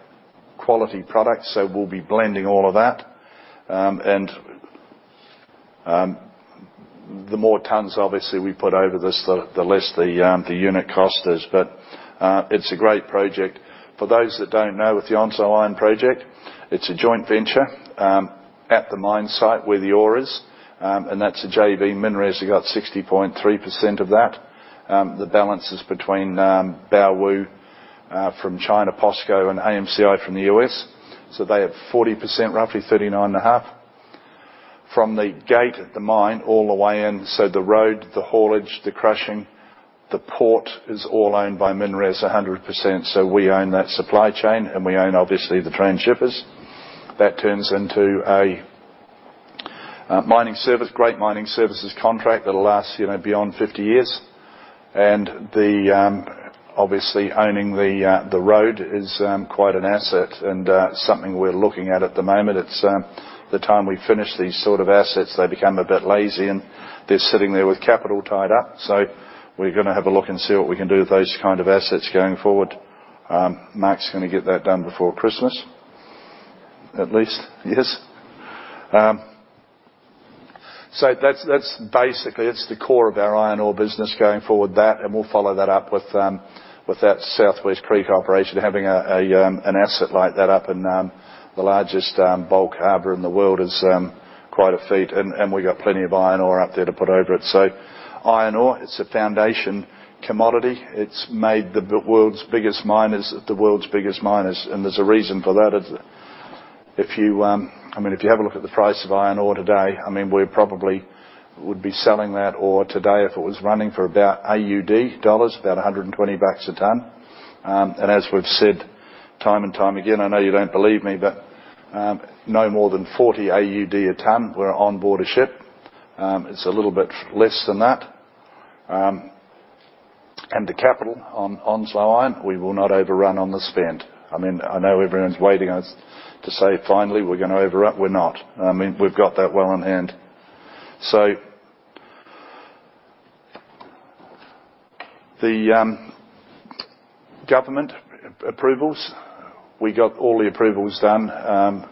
quality products, so we'll be blending all of that. Um, and um, the more tonnes, obviously, we put over this, the, the less the, um, the unit cost is. But uh, it's a great project. For those that don't know, with the Onslow Iron Project, it's a joint venture um, at the mine site where the ore is, um, and that's a J V. MinRes have got sixty point three percent of that. Um, the balance is between um, Baowu uh, from China, POSCO, and A M C I from the U S. So they have forty percent, roughly thirty-nine and a half. From the gate at the mine all the way in, so the road, the haulage, the crushing, the port is all owned by MinRes one hundred percent. So we own that supply chain, and we own obviously the transhippers. That turns into a uh, mining service, great mining services contract that'll last, you know, beyond fifty years. And the um, obviously, owning the uh, the road is um, quite an asset, and uh, something we're looking at at the moment. It's um, the time we finish these sort of assets, they become a bit lazy, and they're sitting there with capital tied up. So we're going to have a look and see what we can do with those kind of assets going forward. Um, Mark's going to get that done before Christmas, at least. Yes. Um, So that's, that's basically, it's the core of our iron ore business going forward, that, and we'll follow that up with, um, with that Southwest Creek operation, having a, a, um, an asset like that up in um, the largest um, bulk harbour in the world is um, quite a feat, and, and we've got plenty of iron ore up there to put over it. So iron ore, it's a foundation commodity. It's made the world's biggest miners, the world's biggest miners, and there's a reason for that. It's, if you... Um, I mean, if you have a look at the price of iron ore today, I mean, we probably would be selling that ore today if it was running for about A U D dollars, about one hundred twenty bucks a tonne. Um, and as we've said time and time again, I know you don't believe me, but um, no more than forty A U D a tonne were on board a ship. Um, it's a little bit less than that. Um, and the capital on Onslow Iron, we will not overrun on the spend. I mean, I know everyone's waiting on us to say, finally, we're going to overrun. We're not. I mean, we've got that well in hand. So the um, government approvals, we got all the approvals done, um,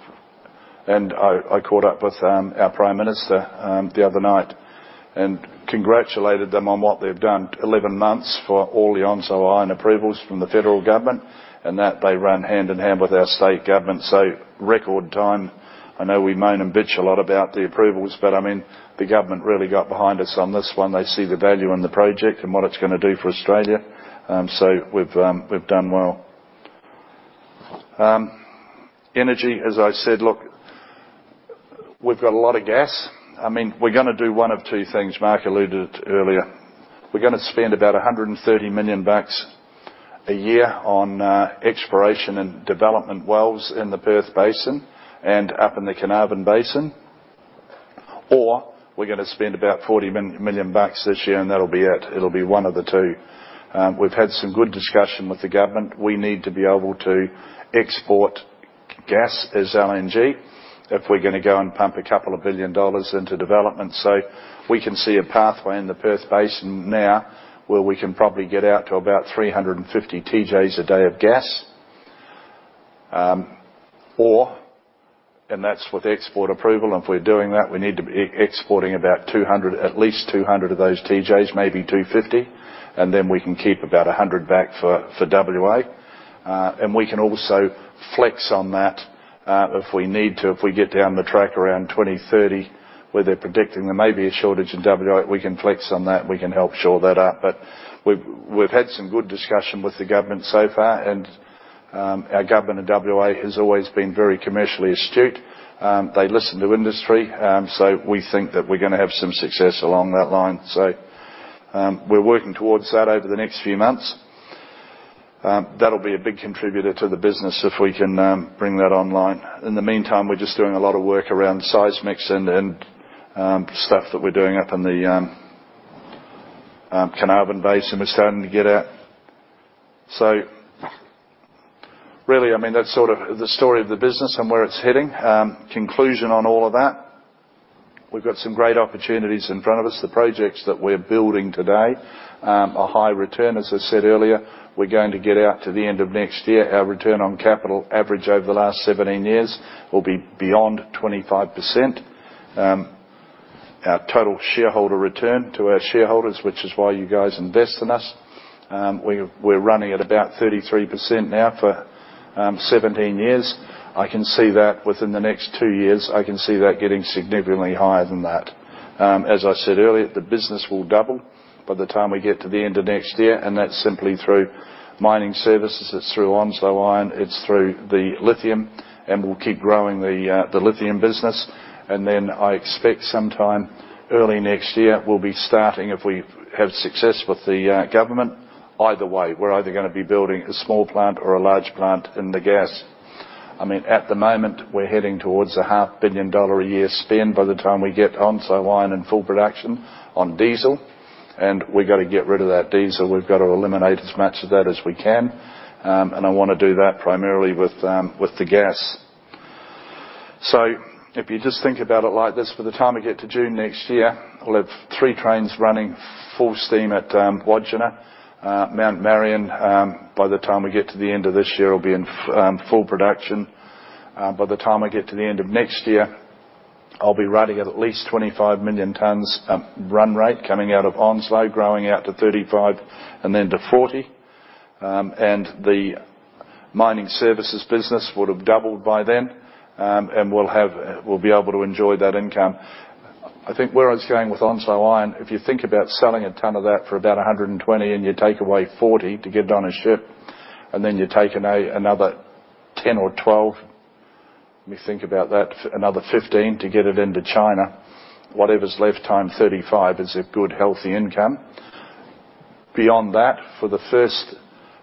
and I, I caught up with um, our Prime Minister um, the other night and congratulated them on what they've done. eleven months for all the Onslow Iron approvals from the federal government, and that they run hand in hand with our state government, so record time. I know we moan and bitch a lot about the approvals, but I mean, the government really got behind us on this one. They see the value in the project and what it's going to do for Australia, um, so we've um, we've done well. Um, energy, as I said, look, we've got a lot of gas. I mean, we're going to do one of two things. Mark alluded to earlier. We're going to spend about one hundred thirty million bucks a year on uh, exploration and development wells in the Perth Basin and up in the Carnarvon Basin, or we're going to spend about forty million bucks this year, and that'll be it. It'll be one of the two. Um, we've had some good discussion with the government. We need to be able to export gas as L N G if we're going to go and pump a couple of billion dollars into development. So we can see a pathway in the Perth Basin now where we can probably get out to about three hundred fifty T Js a day of gas, um, or, and that's with export approval, and if we're doing that, we need to be exporting about two hundred, at least two hundred of those T Js, maybe two hundred fifty, and then we can keep about one hundred back for, for W A. Uh, and we can also flex on that uh, if we need to. If we get down the track around twenty thirty, where they're predicting there may be a shortage in W A, we can flex on that, we can help shore that up. But we've, we've had some good discussion with the government so far, and um, our government in W A has always been very commercially astute. Um, they listen to industry, um, so we think that we're going to have some success along that line. So um, we're working towards that over the next few months. Um, that'll be a big contributor to the business if we can um, bring that online. In the meantime, we're just doing a lot of work around seismics and, and um, stuff that we're doing up in the um, um, Carnarvon Basin. We're starting to get at. So really, I mean, that's sort of the story of the business and where it's heading. Um, conclusion on all of that, we've got some great opportunities in front of us. The projects that we're building today um, are high return. As I said earlier, we're going to get out to the end of next year. Our return on capital average over the last seventeen years will be beyond twenty-five percent. Um, our total shareholder return to our shareholders, which is why you guys invest in us, um, we, we're running at about thirty-three percent now for Um, seventeen years. I can see that within the next two years, I can see that getting significantly higher than that. Um, as I said earlier, the business will double by the time we get to the end of next year, and that's simply through mining services, it's through Onslow Iron, it's through the lithium, and we'll keep growing the, uh, the lithium business. And then I expect sometime early next year we'll be starting, if we have success with the uh, government, either way, we're either going to be building a small plant or a large plant in the gas. I mean, at the moment, we're heading towards a half billion dollar a year spend by the time we get Onslow Iron in full production on diesel, and we've got to get rid of that diesel. We've got to eliminate as much of that as we can, um, and I want to do that primarily with, um, with the gas. So if you just think about it like this, by the time we get to June next year, we'll have three trains running full steam at um, Wodgina. Uh, Mount Marion, um, by the time we get to the end of this year, will be in f um, full production. Uh, by the time I get to the end of next year, I'll be running at at least twenty-five million tonnes um, run rate coming out of Onslow, growing out to thirty-five and then to forty. Um, and the mining services business would have doubled by then, um, and we'll have we'll be able to enjoy that income. I think where I was going with Onslow Iron, if you think about selling a tonne of that for about one hundred and twenty and you take away forty to get it on a ship, and then you take an, another ten or twelve, let me think about that, another fifteen to get it into China, whatever's left time thirty-five is a good, healthy income. Beyond that, for the first,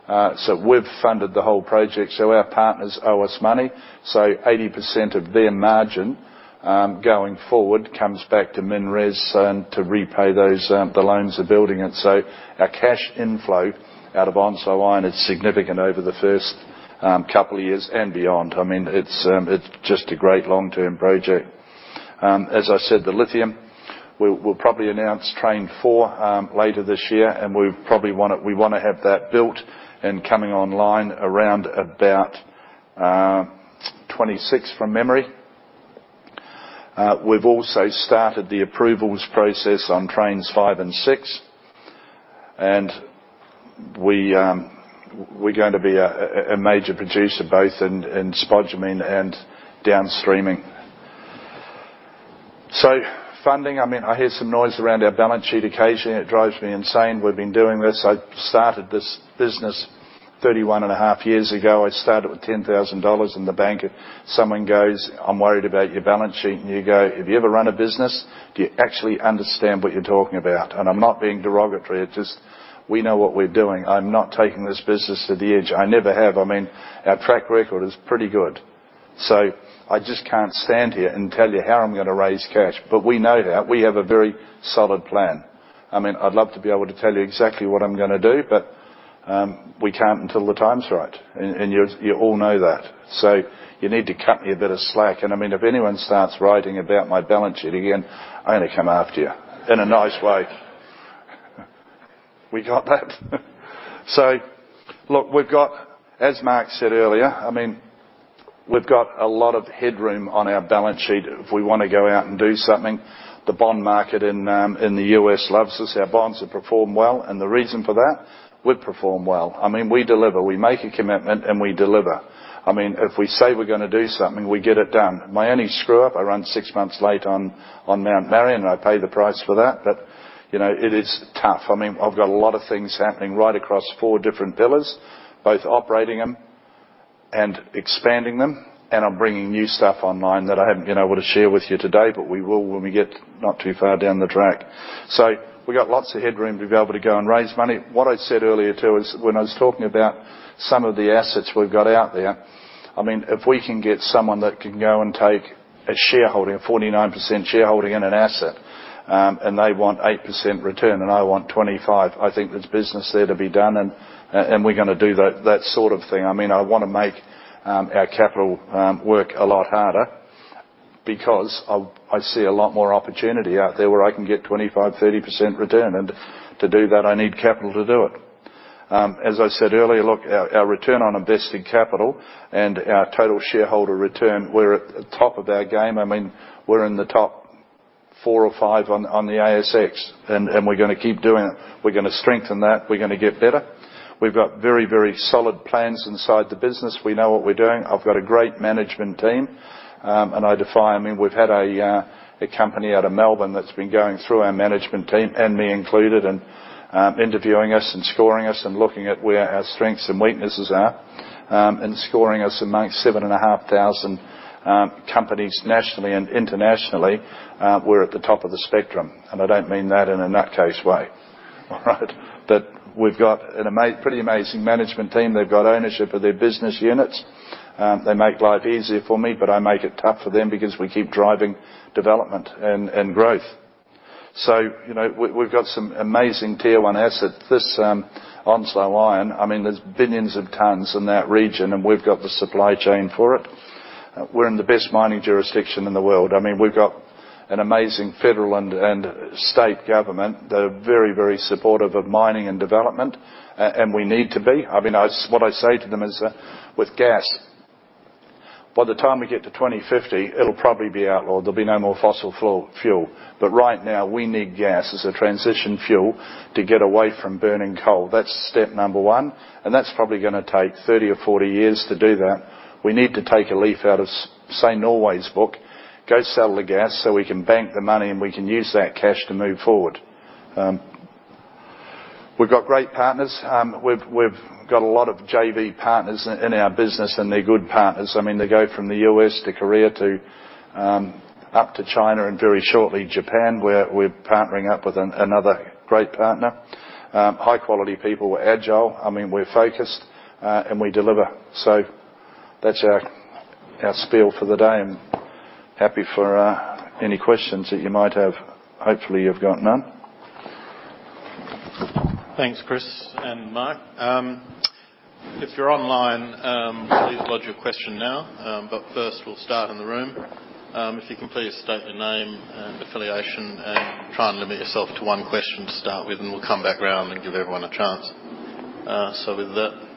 uh, so we've funded the whole project, so our partners owe us money, so eighty percent of their margin Um, going forward comes back to MinRes um, to repay those um, the loans of building it. So our cash inflow out of Onslow Iron is significant over the first um, couple of years and beyond. I mean, it's um, it's just a great long-term project. Um, as I said, the lithium, we'll, we'll probably announce Train Four um, later this year, and we probably want it. We want to have that built and coming online around about uh, twenty-six from memory. Uh, we've also started the approvals process on trains five and six, and we, um, we're going to be a, a major producer both in, in spodumene and downstreaming. So funding, I mean, I hear some noise around our balance sheet occasionally. It drives me insane. We've been doing this. I started this business thirty-one and a half years ago. I started with ten thousand dollars in the bank. Someone goes, I'm worried about your balance sheet, and you go, have you ever run a business? Do you actually understand what you're talking about? And I'm not being derogatory, it's just, we know what we're doing. I'm not taking this business to the edge. I never have. I mean, our track record is pretty good. So I just can't stand here and tell you how I'm going to raise cash. But we know that. We have a very solid plan. I mean, I'd love to be able to tell you exactly what I'm going to do, but Um, we can't until the time's right, and, and you, you all know that. So you need to cut me a bit of slack. And I mean, if anyone starts writing about my balance sheet again, I'm going to come after you in a nice way. We got that. So, look, we've got, as Mark said earlier, I mean, we've got a lot of headroom on our balance sheet if we want to go out and do something. The bond market in um, in the U S loves us. Our bonds have performed well, and the reason for that, we perform well. I mean, we deliver. We make a commitment and we deliver. I mean, if we say we're going to do something, we get it done. My only screw-up, I run six months late on, on Mount Marion, and I pay the price for that. But, you know, it is tough. I mean, I've got a lot of things happening right across four different pillars, both operating them and expanding them. and I'm bringing new stuff online that I haven't been able to share with you today, but we will when we get not too far down the track. So we've got lots of headroom to be able to go and raise money. What I said earlier too is when I was talking about some of the assets we've got out there, I mean, if we can get someone that can go and take a shareholding, a forty-nine percent shareholding in an asset, um, and they want eight percent return and I want twenty-five, I think there's business there to be done, and, and we're going to do that, that sort of thing. I mean, I want to make um, our capital um, work a lot harder because I, I see a lot more opportunity out there where I can get twenty-five, thirty percent return, and to do that I need capital to do it. Um, as I said earlier, look, our, our return on invested capital and our total shareholder return, we're at the top of our game. I mean, we're in the top four or five on, on the A S X, and, and we're going to keep doing it. We're going to strengthen that. We're going to get better. We've got very, very solid plans inside the business. We know what we're doing. I've got a great management team, um, and I defy, I mean, we've had a, uh, a company out of Melbourne that's been going through our management team, and me included, and Um, interviewing us and scoring us and looking at where our strengths and weaknesses are, um, and scoring us amongst seven and a half thousand um, companies nationally and internationally. Uh, we're at the top of the spectrum, and I don't mean that in a nutcase way. All right, but we've got an ama- pretty amazing management team. They've got ownership of their business units. Um, they make life easier for me, but I make it tough for them because we keep driving development and, and growth. So, you know, we, we've got some amazing tier one assets. This um, Onslow iron, I mean, there's billions of tonnes in that region, and we've got the supply chain for it. Uh, we're in the best mining jurisdiction in the world. I mean, we've got an amazing federal and, and state government that are very, very supportive of mining and development, uh, and we need to be. I mean, I, what I say to them is uh, with gas, by the time we get to twenty fifty, it'll probably be outlawed. There'll be no more fossil fuel. But right now, we need gas as a transition fuel to get away from burning coal. That's step number one, and that's probably going to take thirty or forty years to do that. We need to take a leaf out of, say, Norway's book, go sell the gas so we can bank the money and we can use that cash to move forward. Um, We've got great partners. Um, we've, we've got a lot of J V partners in, in our business, and they're good partners. I mean, they go from the U S to Korea to um, up to China, and very shortly Japan, where we're partnering up with an, another great partner. Um, high-quality people. We're agile. I mean, we're focused, uh, and we deliver. So that's our, our spiel for the day, and happy for uh, any questions that you might have. Hopefully you've got none. Thanks, Chris and Mark. Um, if you're online, um, please lodge your question now. Um, but first, we'll start in the room. Um, if you can please state your name and affiliation, and try and limit yourself to one question to start with, and we'll come back round and give everyone a chance. Uh, so with that...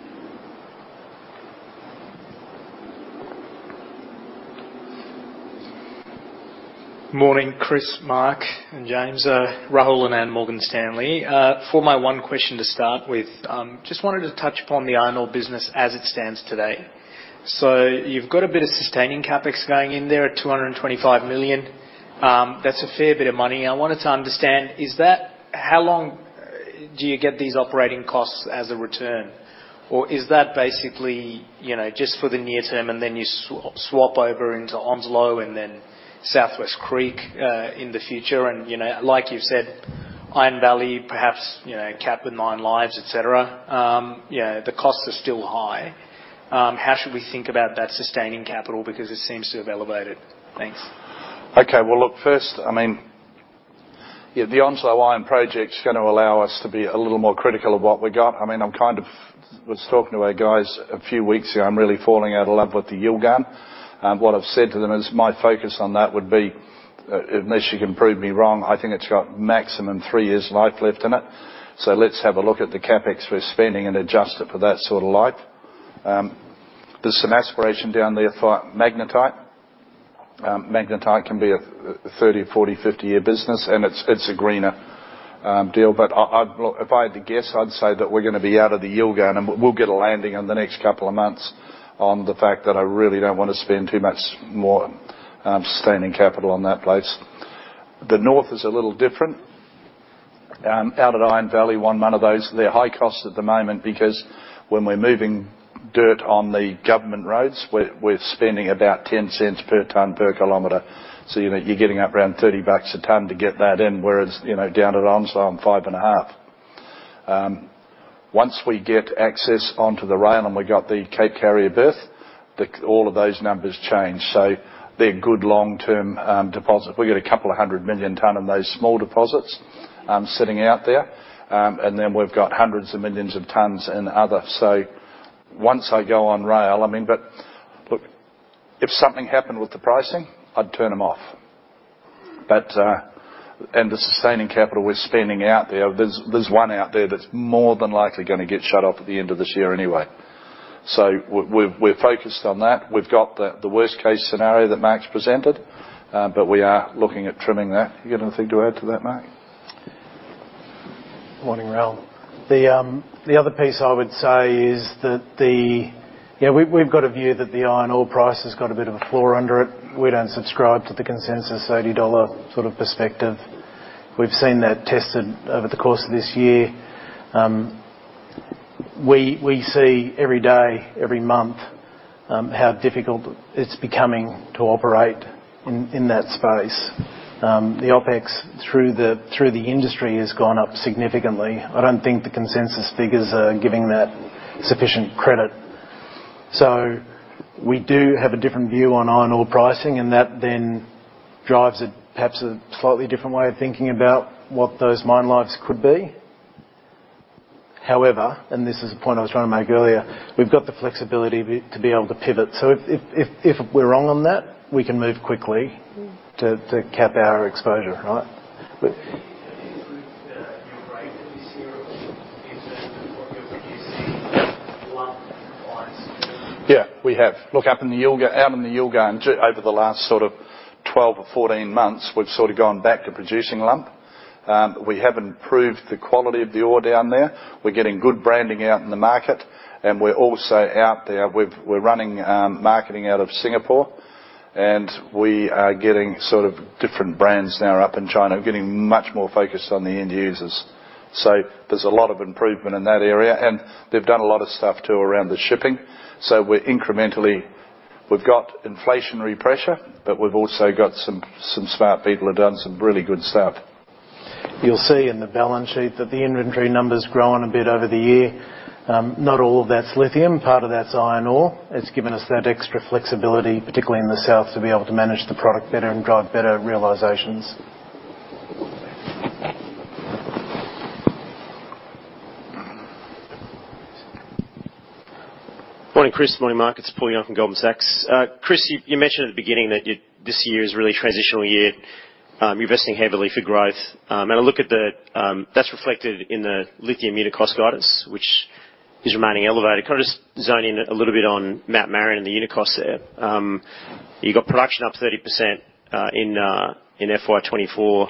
Morning, Chris, Mark and James. Uh, Rahul Anand, Morgan Stanley. Uh, for my one question to start with, um, just wanted to touch upon the iron ore business as it stands today. So you've got a bit of sustaining capex going in there at two hundred twenty-five million. Um, that's a fair bit of money. I wanted to understand, is that, how long do you get these operating costs as a return? Or is that basically, you know, just for the near term, and then you sw- swap over into Onslow and then Southwest Creek uh, in the future, and, you know, like you've said, Iron Valley, perhaps, you know, capped with mine lives, et cetera. Um, you know, the costs are still high. Um, how should we think about that sustaining capital, because it seems to have elevated? Thanks. Okay, well, look, first, I mean, yeah, the Onslow Iron Project's going to allow us to be a little more critical of what we got. I mean, I'm kind of was talking to our guys a few weeks ago. I'm really falling out of love with the Yilgarn. Um, what I've said to them is my focus on that would be, uh, unless you can prove me wrong, I think it's got maximum three years life left in it. So let's have a look at the capex we're spending and adjust it for that sort of life. Um, there's some aspiration down there for magnetite. Um, magnetite can be a thirty, forty, fifty year business, and it's it's a greener um, deal. But I, I'd, look, if I had to guess, I'd say that we're going to be out of the Yilgarn, and we'll get a landing in the next couple of months on the fact that I really don't want to spend too much more um, sustaining capital on that place. The north is a little different. Um, out at Iron Valley, one, one of those, they're high cost at the moment because when we're moving dirt on the government roads, we're, we're spending about ten cents per tonne per kilometre. So, you know, you're getting up around thirty bucks a tonne to get that in, whereas, you know, down at Onslow, I'm five and a half. Um, once we get access onto the rail and we got the Cape Carrier berth, the, all of those numbers change. So they're good long-term um, deposits. We've got a couple of hundred million tonne in those small deposits um, sitting out there. Um, and then we've got hundreds of millions of tonnes in other. So once I go on rail, I mean, but look, if something happened with the pricing, I'd turn them off. But, uh, and the sustaining capital we're spending out there, there's, there's one out there that's more than likely going to get shut off at the end of this year anyway. So we're, we're focused on that. We've got the, the worst case scenario that Mark's presented, uh, but we are looking at trimming that. You got anything to add to that, Mark? Morning, Ral. The, um, the other piece I would say is that the, yeah, we, we've got a view that the iron ore price has got a bit of a floor under it. We don't subscribe to the consensus eighty dollar sort of perspective. We've seen that tested over the course of this year. Um, we we see every day, every month, um, how difficult it's becoming to operate in, in that space. Um, the OPEX through the through the industry has gone up significantly. I don't think the consensus figures are giving that sufficient credit. So we do have a different view on iron ore pricing, and that then drives a, perhaps a slightly different way of thinking about what those mine lives could be. However, and this is a point I was trying to make earlier, we've got the flexibility to be able to pivot. So if, if, if, if we're wrong on that, we can move quickly to, to cap our exposure, right? But yeah, we have. Look, up in the Yilgarn, out in the Yilgarn, over the last sort of twelve or fourteen months, we've sort of gone back to producing lump. Um, we have improved the quality of the ore down there. We're getting good branding out in the market, and we're also out there. We've, we're running um, marketing out of Singapore, and we are getting sort of different brands now up in China. We're getting much more focused on the end users. So there's a lot of improvement in that area, and they've done a lot of stuff too around the shipping. So we're incrementally, we've got inflationary pressure, but we've also got some, some smart people who've done some really good stuff. You'll see in the balance sheet that the inventory number's grown a bit over the year. Um, not all of that's lithium, part of that's iron ore. It's given us that extra flexibility, particularly in the south, to be able to manage the product better and drive better realisations. Morning, Chris. Morning, Mark. It's Paul Young from Goldman Sachs. Uh, Chris, you, you mentioned at the beginning that you, this year is really a transitional year. Um, you're investing heavily for growth, um, and I look at the um, that's reflected in the lithium unit cost guidance, which is remaining elevated. Can I just zone in a little bit on Mount Marion and the unit costs there? Um, you got production up thirty percent uh, in uh, in F Y twenty-four.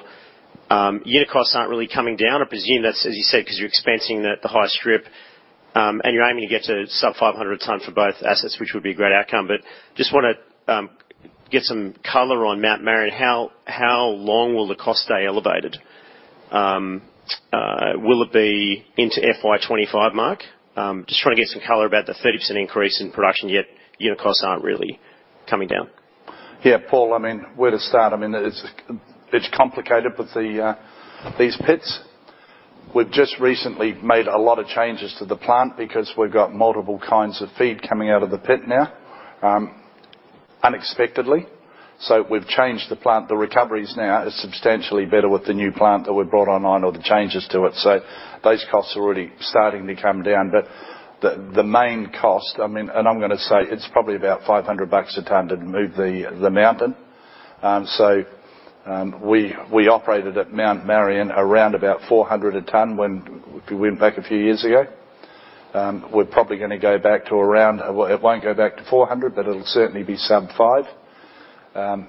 Um, unit costs aren't really coming down. I presume that's, as you said, because you're expensing the, the high strip, um, and you're aiming to get to sub five hundred a tonne for both assets, which would be a great outcome. But just want to um, get some colour on Mount Marion. How how long will the cost stay elevated? Um, uh, will it be into F Y twenty-five, Mark? Um, just trying to get some colour about the thirty percent increase in production, yet unit costs aren't really coming down. Yeah, Paul, I mean, where to start? I mean, it's it's complicated with the uh, these pits. We've just recently made a lot of changes to the plant because we've got multiple kinds of feed coming out of the pit now. Um, unexpectedly. So we've changed the plant. The recoveries now is substantially better with the new plant that we've brought online, or the changes to it. So those costs are already starting to come down. But the, the main cost, I mean, and I'm going to say it's probably about five hundred bucks a tonne to move the, the mountain. Um, so um, we we operated at Mount Marion around about four hundred a tonne when if we went back a few years ago. Um, we're probably going to go back to around, it won't go back to four hundred, but it'll certainly be sub five. Um,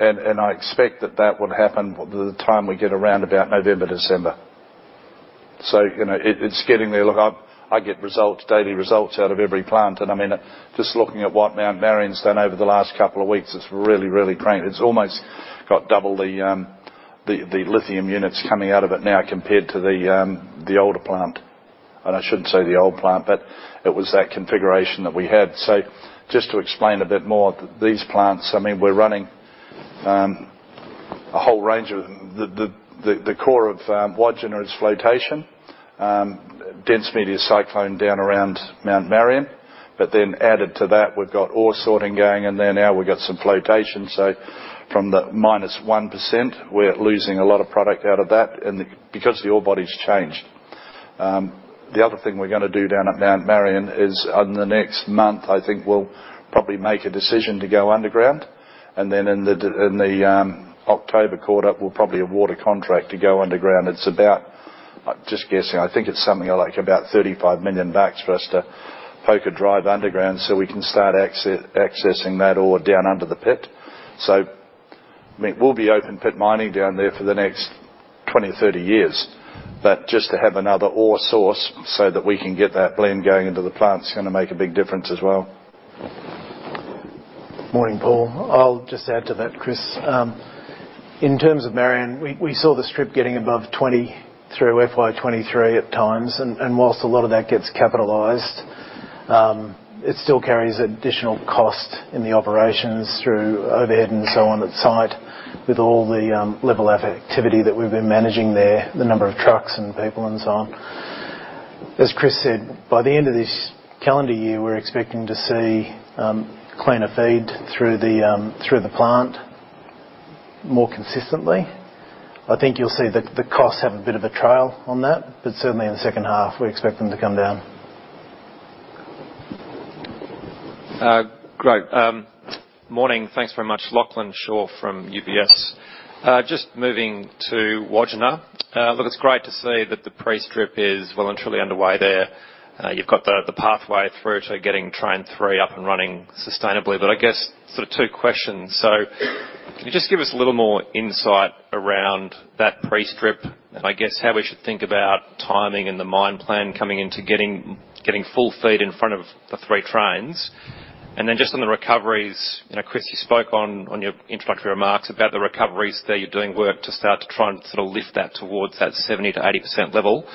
and, and I expect that that will happen by the time we get around about November, December. So, you know, it, it's getting there. Look, I, I get results, daily results out of every plant. And I mean, just looking at what Mount Marion's done over the last couple of weeks, it's really, really cranked. It's almost got double the, um, the, the lithium units coming out of it now compared to the, um, the older plant. and I shouldn't say the old plant, but it was that configuration that we had. So just to explain a bit more, these plants, I mean, we're running um, a whole range of the the, the, the core of um, Wodgina is flotation, um, dense media cyclone down around Mount Marion, but then added to that we've got ore sorting going in there now, we've got some flotation, so from the minus one percent, we're losing a lot of product out of that and the, because the ore body's changed. Um, the other thing we're going to do down at Mount Marion is in the next month, I think we'll probably make a decision to go underground, and then in the, in the um, October quarter, we'll probably award a contract to go underground. It's about, I'm just guessing, I think it's something like about thirty-five million bucks for us to poke a drive underground so we can start access, accessing that ore down under the pit. So I mean, we'll be open pit mining down there for the next twenty, thirty years, but just to have another ore source so that we can get that blend going into the plant is going to make a big difference as well. Morning, Paul. I'll just add to that, Chris. Um, in terms of Marion, we, we saw the strip getting above twenty through F Y twenty-three at times, and, and whilst a lot of that gets capitalised, um, it still carries additional cost in the operations through overhead and so on at site with all the um, level of activity that we've been managing there, the number of trucks and people and so on. As Chris said, by the end of this calendar year, we're expecting to see um, cleaner feed through the, um, through the plant more consistently. I think you'll see that the costs have a bit of a trail on that, but certainly in the second half, we expect them to come down. Uh, great. Um, morning. Thanks very much. Lachlan Shaw from U B S. Uh, just moving to Wodgina. Uh, look, it's great to see that the pre-strip is well and truly underway there. Uh, you've got the, the pathway through to getting train three up and running sustainably, but I guess sort of two questions. So can you just give us a little more insight around that pre-strip and I guess how we should think about timing and the mine plan coming into getting, getting full feed in front of the three trains? And then just on the recoveries, you know, Chris, you spoke on, on your introductory remarks about the recoveries there. You're doing work to start to try and sort of lift that towards that seventy to eighty percent level.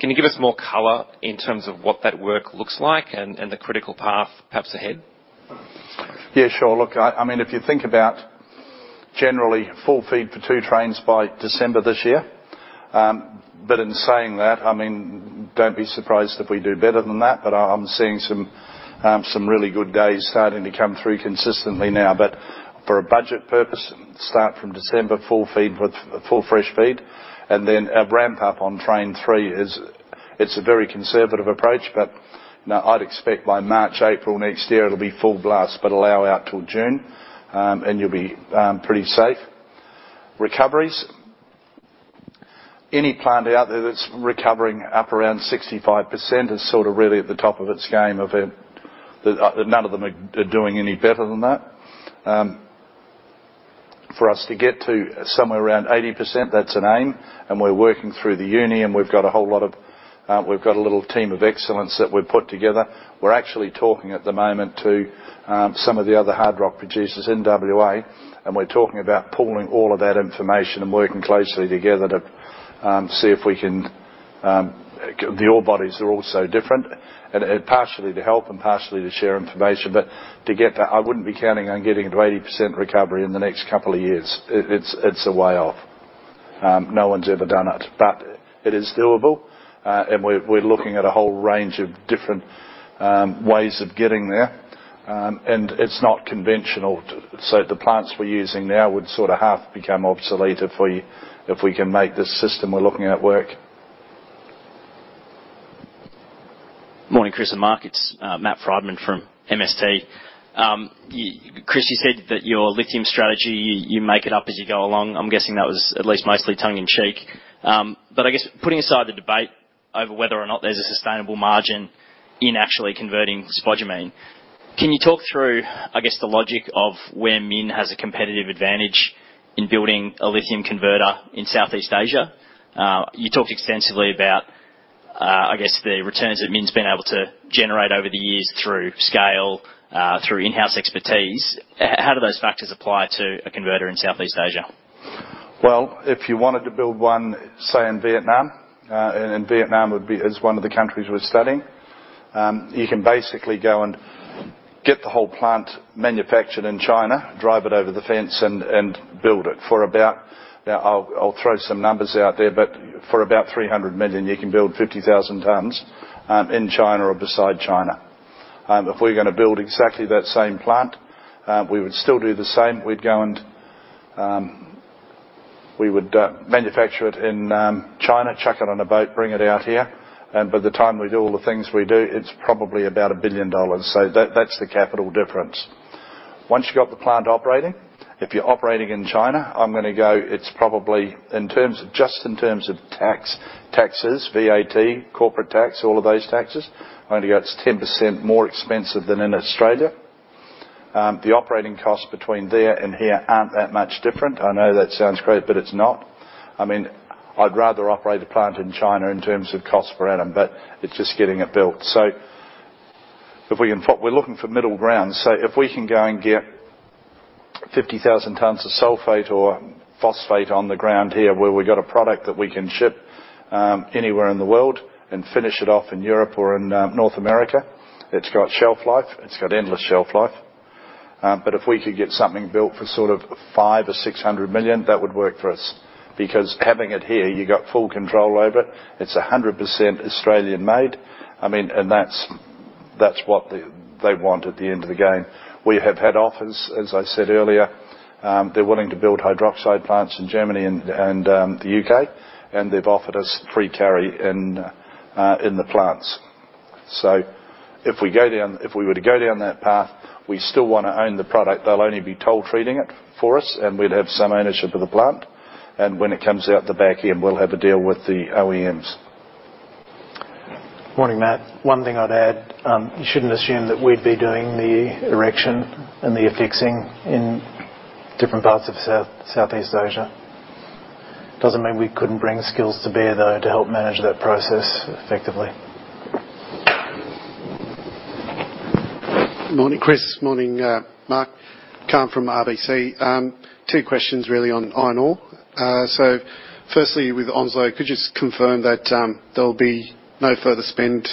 Can you give us more colour in terms of what that work looks like and, and the critical path perhaps ahead? Yeah, sure. Look, I, I mean, if you think about generally full feed for two trains by December this year, um, but in saying that, I mean, don't be surprised if we do better than that, but I'm seeing some... Um, some really good days starting to come through consistently now, but for a budget purpose, start from December, full feed with full fresh feed, and then a ramp up on train three is, it's a very conservative approach, but you know, I'd expect by March, April next year it'll be full blast, but allow out till June, um, and you'll be um, pretty safe. Recoveries. Any plant out there that's recovering up around sixty-five percent is sort of really at the top of its game of a none of them are doing any better than that. Um, for us to get to somewhere around eighty percent, that's an aim, and we're working through the uni, and we've got a whole lot of, uh, we've got a little team of excellence that we've put together. We're actually talking at the moment to um, some of the other hard rock producers in W A, and we're talking about pooling all of that information and working closely together to um, see if we can, um, the ore bodies are all so different, and partially to help and partially to share information, but to get that, I wouldn't be counting on getting to eighty percent recovery in the next couple of years. It, it's it's a way off. Um, no one's ever done it, but it is doable, uh, and we're, we're looking at a whole range of different um, ways of getting there, um, and it's not conventional. To, so the plants we're using now would sort of half become obsolete if we, if we can make this system we're looking at work. Morning, Chris and Mark. It's uh, Matt Friedman from M S T. Um, you, Chris, you said that your lithium strategy, you, you make it up as you go along. I'm guessing that was at least mostly tongue-in-cheek. Um, but I guess putting aside the debate over whether or not there's a sustainable margin in actually converting spodumene, can you talk through, I guess, the logic of where Min has a competitive advantage in building a lithium converter in Southeast Asia? Uh, you talked extensively about Uh, I guess the returns that Min's been able to generate over the years through scale, uh, through in-house expertise. How do those factors apply to a converter in Southeast Asia? Well, if you wanted to build one, say in Vietnam, uh, and, and Vietnam would be is one of the countries we're studying. Um, you can basically go and get the whole plant manufactured in China, drive it over the fence, and, and build it for about, now I'll, I'll throw some numbers out there, but for about three hundred million you can build fifty thousand tonnes um, in China or beside China. Um, if we're going to build exactly that same plant, uh, we would still do the same. We'd go and um, we would uh, manufacture it in um, China, chuck it on a boat, bring it out here, and by the time we do all the things we do, it's probably about a billion dollars. So that, that's the capital difference. Once you've got the plant operating, if you're operating in China, I'm going to go, it's probably, in terms of, just in terms of tax, taxes, V A T, corporate tax, all of those taxes, I'm going to go, it's ten percent more expensive than in Australia. Um, the operating costs between there and here aren't that much different. I know that sounds great, but it's not. I mean, I'd rather operate a plant in China in terms of cost per annum, but it's just getting it built. So if we can, we're looking for middle ground. So if we can go and get fifty thousand tonnes of sulphate or phosphate on the ground here, where we've got a product that we can ship um, anywhere in the world and finish it off in Europe or in um, North America, it's got shelf life, it's got endless shelf life. Um, but if we could get something built for sort of five or six hundred million, that would work for us. Because having it here, you've got full control over it. It's one hundred percent Australian made. I mean, and that's that's what the, they want at the end of the game. We have had offers, as I said earlier. Um, they're willing to build hydroxide plants in Germany and, and um, the U K, and they've offered us free carry in uh, in the plants. So, if we go down, if we were to go down that path, we still want to own the product. They'll only be toll treating it for us, and we'd have some ownership of the plant. And when it comes out the back end, we'll have a deal with the O E Ms. Morning, Matt. One thing I'd add, um, you shouldn't assume that we'd be doing the erection and the affixing in different parts of South, Southeast Asia. Doesn't mean we couldn't bring skills to bear, though, to help manage that process effectively. Morning, Chris. Morning, uh, Mark. Carm from R B C. Um, two questions, really, on iron ore. Uh, so, firstly, with Onslow, could you just confirm that um, there will be no further spend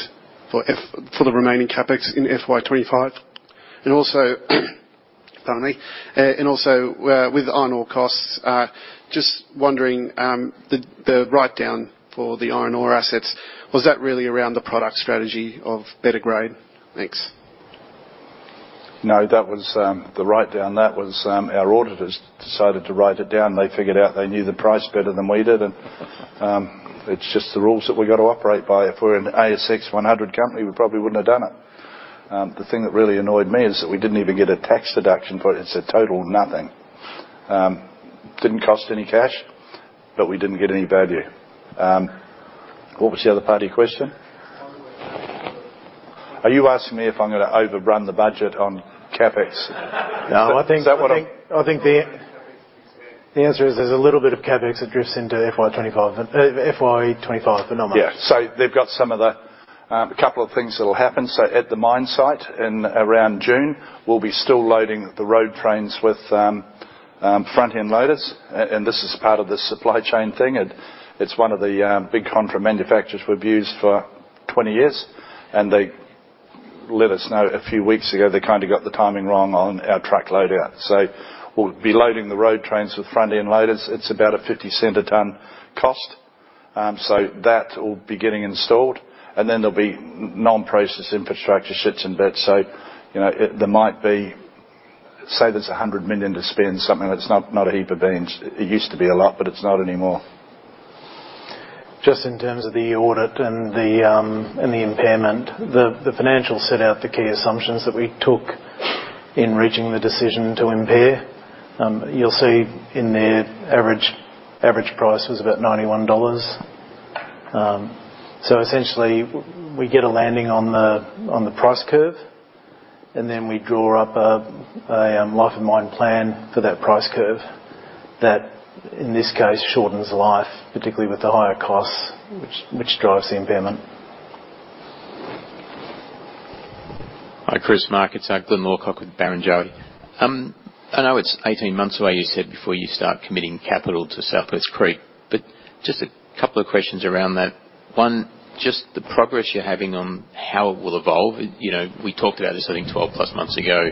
for F for the remaining capex in F Y twenty-five, and also, pardon me, uh, and also uh, with iron ore costs, uh, just wondering um, the, the write-down for the iron ore assets, was that really around the product strategy of better grade? Thanks. No, that was um, the write-down. That was um, our auditors decided to write it down. They figured out they knew the price better than we did, and um, it's just the rules that we've got to operate by. If we're an A S X one hundred company, we probably wouldn't have done it. Um, the thing that really annoyed me is that we didn't even get a tax deduction for it. It's a total nothing. Um, didn't cost any cash, but we didn't get any value. Um, what was the other part of your question? Are you asking me if I'm going to overrun the budget on capex? No, I think, I think, I think the, the answer is there's a little bit of capex that drifts into F Y twenty-five, but not much. Yeah, so they've got some of the, um, a couple of things that will happen. So at the mine site in around June, we'll be still loading the road trains with um, um, front-end loaders, and this is part of the supply chain thing. It, it's one of the um, big contract manufacturers we've used for twenty years, and they let us know a few weeks ago they kind of got the timing wrong on our truck loadout. So we'll be loading the road trains with front-end loaders. It's about a fifty cent a tonne cost. Um, so that will be getting installed. And then there'll be non-process infrastructure shits and bits. So, you know, it, there might be, say there's one hundred million to spend, something that's not, not a heap of beans. It used to be a lot, but it's not anymore. Just in terms of the audit and the um, and the impairment, the, the financials set out the key assumptions that we took in reaching the decision to impair. Um, you'll see in there average average price was about ninety-one dollars. Um, so essentially, we get a landing on the on the price curve, and then we draw up a, a um, life of mine plan for that price curve. That, in this case, shortens life, particularly with the higher costs, which, which drives the impairment. Hi, Chris. Mark, it's uh, Glenn Lawcock with Barrenjoey. Um, I know it's eighteen months away, you said, before you start committing capital to South West Creek, but just a couple of questions around that. One, just the progress you're having on how it will evolve. You know, we talked about this, I think, twelve plus months ago.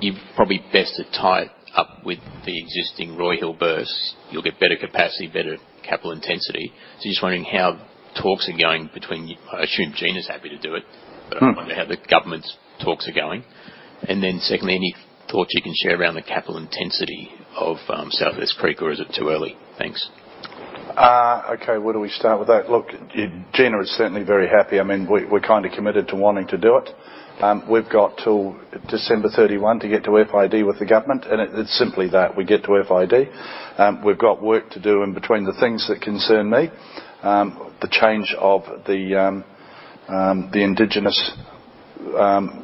You're probably best to tie it up with the existing Roy Hill berths. You'll get better capacity, better capital intensity. So just wondering how talks are going between, I assume Gina's happy to do it, but I wonder how the government's talks are going. And then secondly, any thoughts you can share around the capital intensity of um, South West Creek, or is it too early? Thanks. Uh, okay, where do we start with that? Look, Gina is certainly very happy. I mean, we, we're kind of committed to wanting to do it. Um, we've got till December thirty-first to get to F I D with the government, and it, it's simply that. We get to F I D. Um, we've got work to do in between the things that concern me. Um, the change of the, um, um, the Indigenous... Um,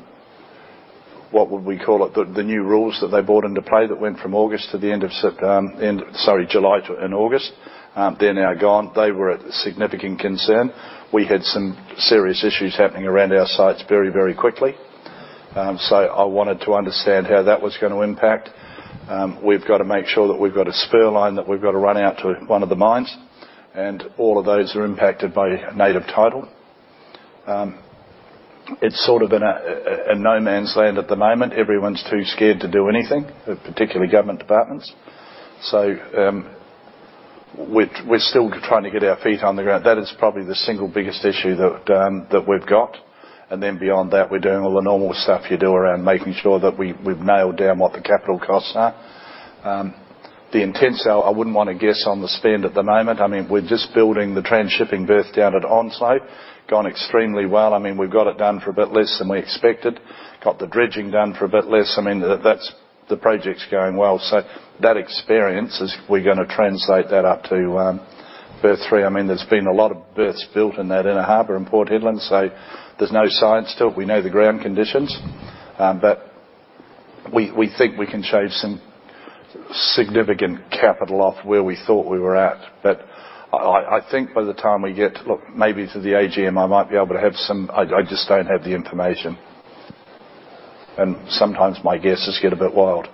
what would we call it, the, the new rules that they brought into play that went from August to the end of, um, end, sorry, July to, in August. Um, they're now gone. They were a significant concern. We had some serious issues happening around our sites very, very quickly. Um, so I wanted to understand how that was going to impact. Um, we've got to make sure that we've got a spur line that we've got to run out to one of the mines, and all of those are impacted by native title. Um, It's sort of in a, a, a no man's land at the moment. Everyone's too scared to do anything, particularly government departments. So um, we're, we're still trying to get our feet on the ground. That is probably the single biggest issue that um, that we've got. And then beyond that, we're doing all the normal stuff you do around making sure that we, we've nailed down what the capital costs are. Um, the intense, I wouldn't want to guess on the spend at the moment. I mean, we're just building the transshipping berth down at Onslow. Gone extremely well. I mean, we've got it done for a bit less than we expected. Got the dredging done for a bit less. I mean, that's the project's going well. So that experience is we're going to translate that up to um, berth three. I mean, there's been a lot of berths built in that inner harbour in Port Hedland, so there's no science to it. We know the ground conditions, um, but we we think we can shave some significant capital off where we thought we were at, but. I think by the time we get, look, maybe to the A G M, I might be able to have some, I, I just don't have the information. And sometimes my guesses get a bit wild.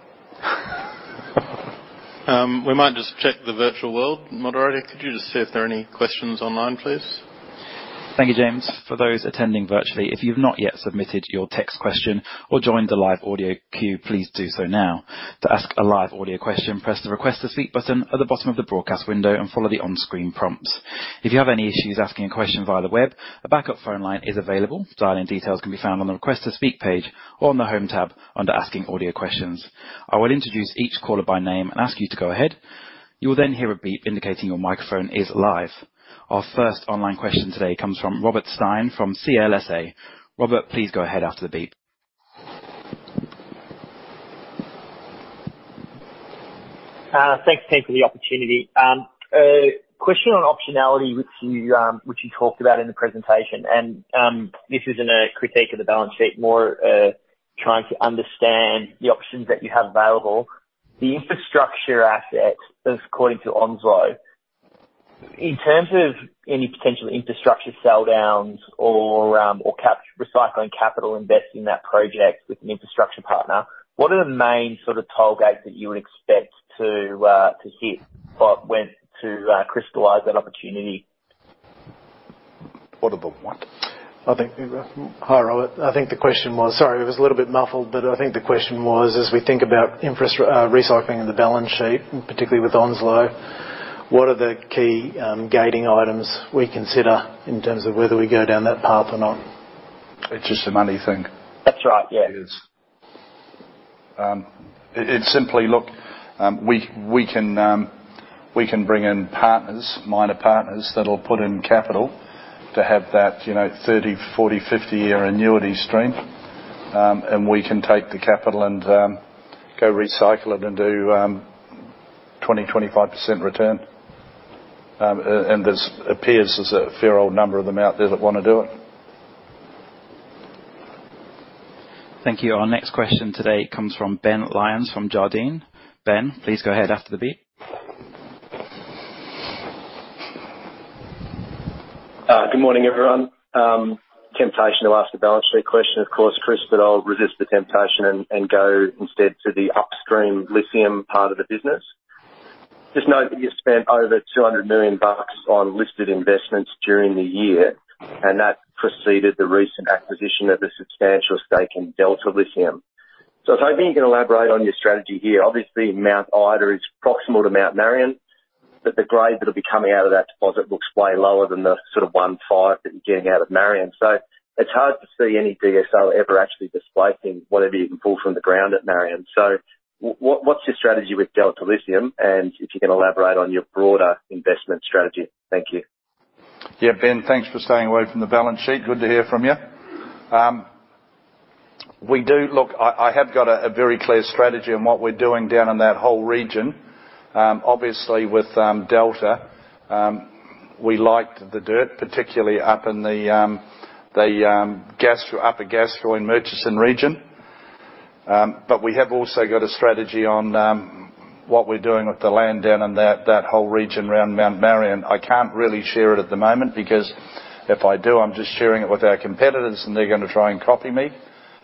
um, we might just check the virtual world. Moderator, could you just see if there are any questions online, please? Thank you, James. For those attending virtually, if you've not yet submitted your text question or joined the live audio queue, please do so now. To ask a live audio question, press the Request to Speak button at the bottom of the broadcast window and follow the on-screen prompts. If you have any issues asking a question via the web, a backup phone line is available. Dial-in details can be found on the Request to Speak page or on the Home tab under Asking Audio Questions. I will introduce each caller by name and ask you to go ahead. You will then hear a beep indicating your microphone is live. Our first online question today comes from Robert Stein from C L S A. Robert, please go ahead after the beep. Uh, thanks, Tim, for the opportunity. Um, uh, question on optionality, which you um, which you talked about in the presentation, and um, this isn't a critique of the balance sheet, more uh, trying to understand the options that you have available. The infrastructure assets, according to Onslow. In terms of any potential infrastructure sell downs or um, or cap- recycling capital investing in that project with an infrastructure partner, what are the main sort of toll gates that you would expect to uh, to hit but when to uh, crystallise that opportunity? What are the what? I think, hi Robert, I think the question was, sorry, it was a little bit muffled, but I think the question was, as we think about infrastru- uh, recycling in the balance sheet, particularly with Onslow, what are the key um, gating items we consider in terms of whether we go down that path or not? It's just a money thing. That's right, yeah. It is. Um, it, it's simply, look, um, we we can um, we can bring in partners, minor partners, that'll put in capital to have that, you know, thirty, forty, fifty-year annuity stream, um, and we can take the capital and um, go recycle it and do um, twenty, twenty-five percent return. Um, and there appears there's a fair old number of them out there that want to do it. Thank you. Our next question today comes from Ben Lyons from Jardine. Ben, please go ahead after the beep. Uh, good morning, everyone. Um, temptation to ask a balance sheet question, of course, Chris, but I'll resist the temptation and, and go instead to the upstream lithium part of the business. Just note that you spent over two hundred million bucks on listed investments during the year, and that preceded the recent acquisition of a substantial stake in Delta Lithium. So I was hoping you can elaborate on your strategy here. Obviously, Mount Ida is proximal to Mount Marion, but the grade that'll be coming out of that deposit looks way lower than the sort of one point five that you're getting out of Marion. So it's hard to see any D S O ever actually displacing whatever you can pull from the ground at Marion. So what, what's your strategy with Delta Lithium, and if you can elaborate on your broader investment strategy? Thank you. Yeah, Ben, thanks for staying away from the balance sheet. Good to hear from you. Um, we do, look, I, I have got a, a very clear strategy on what we're doing down in that whole region. Um, obviously, with um, Delta, um, we liked the dirt, particularly up in the um, the um, Gastro, upper Gastroy and Murchison region. Um, but we have also got a strategy on um, what we're doing with the land down in that, that whole region around Mount Marion. I can't really share it at the moment because if I do, I'm just sharing it with our competitors and they're going to try and copy me.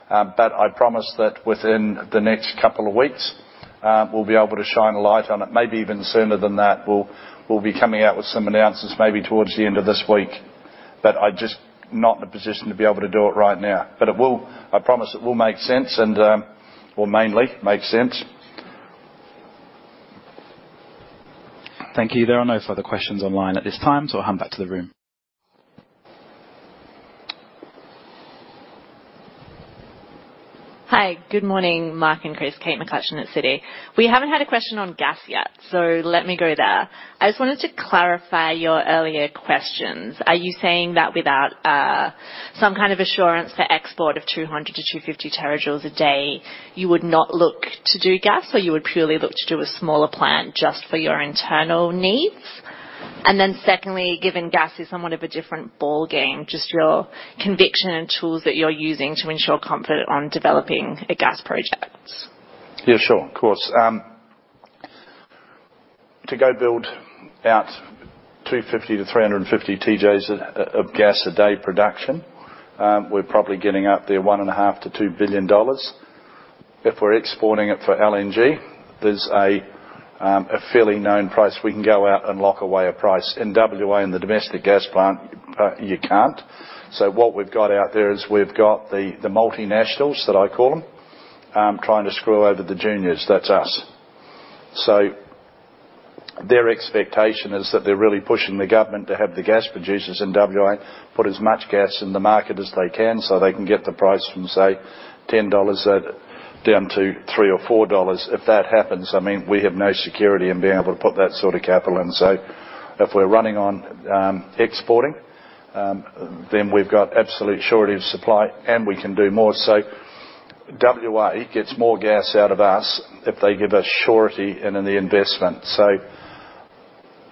Um, but I promise that within the next couple of weeks, uh, we'll be able to shine a light on it. Maybe even sooner than that, we'll, we'll be coming out with some announcements maybe towards the end of this week. But I just not in a position to be able to do it right now. But it will, I promise it will make sense and, um, or mainly make sense. Thank you. There are no further questions online at this time, so I'll hand back to the room. Hi, good morning, Mark and Chris. Kate McCutcheon at Citi. We haven't had a question on gas yet, so let me go there. I just wanted to clarify your earlier questions. Are you saying that without uh, some kind of assurance for export of two hundred to two hundred fifty terajoules a day, you would not look to do gas, or you would purely look to do a smaller plant just for your internal needs? And then secondly, given gas is somewhat of a different ball game, just your conviction and tools that you're using to ensure comfort on developing a gas project. Yeah, sure, of course. Um, to go build out two hundred fifty to three hundred fifty T Js of gas a day production, um, we're probably getting up there one and a half to two billion dollars. If we're exporting it for L N G, there's a Um, a fairly known price. We can go out and lock away a price. In W A, in the domestic gas plant, uh, you can't. So what we've got out there is we've got the, the multinationals, that I call them, um, trying to screw over the juniors. That's us. So their expectation is that they're really pushing the government to have the gas producers in W A put as much gas in the market as they can so they can get the price from, say, ten dollars a down to three or four dollars. If that happens, I mean, we have no security in being able to put that sort of capital in. So if we're running on um, exporting, um, then we've got absolute surety of supply and we can do more. So W A gets more gas out of us if they give us surety in, in the investment. So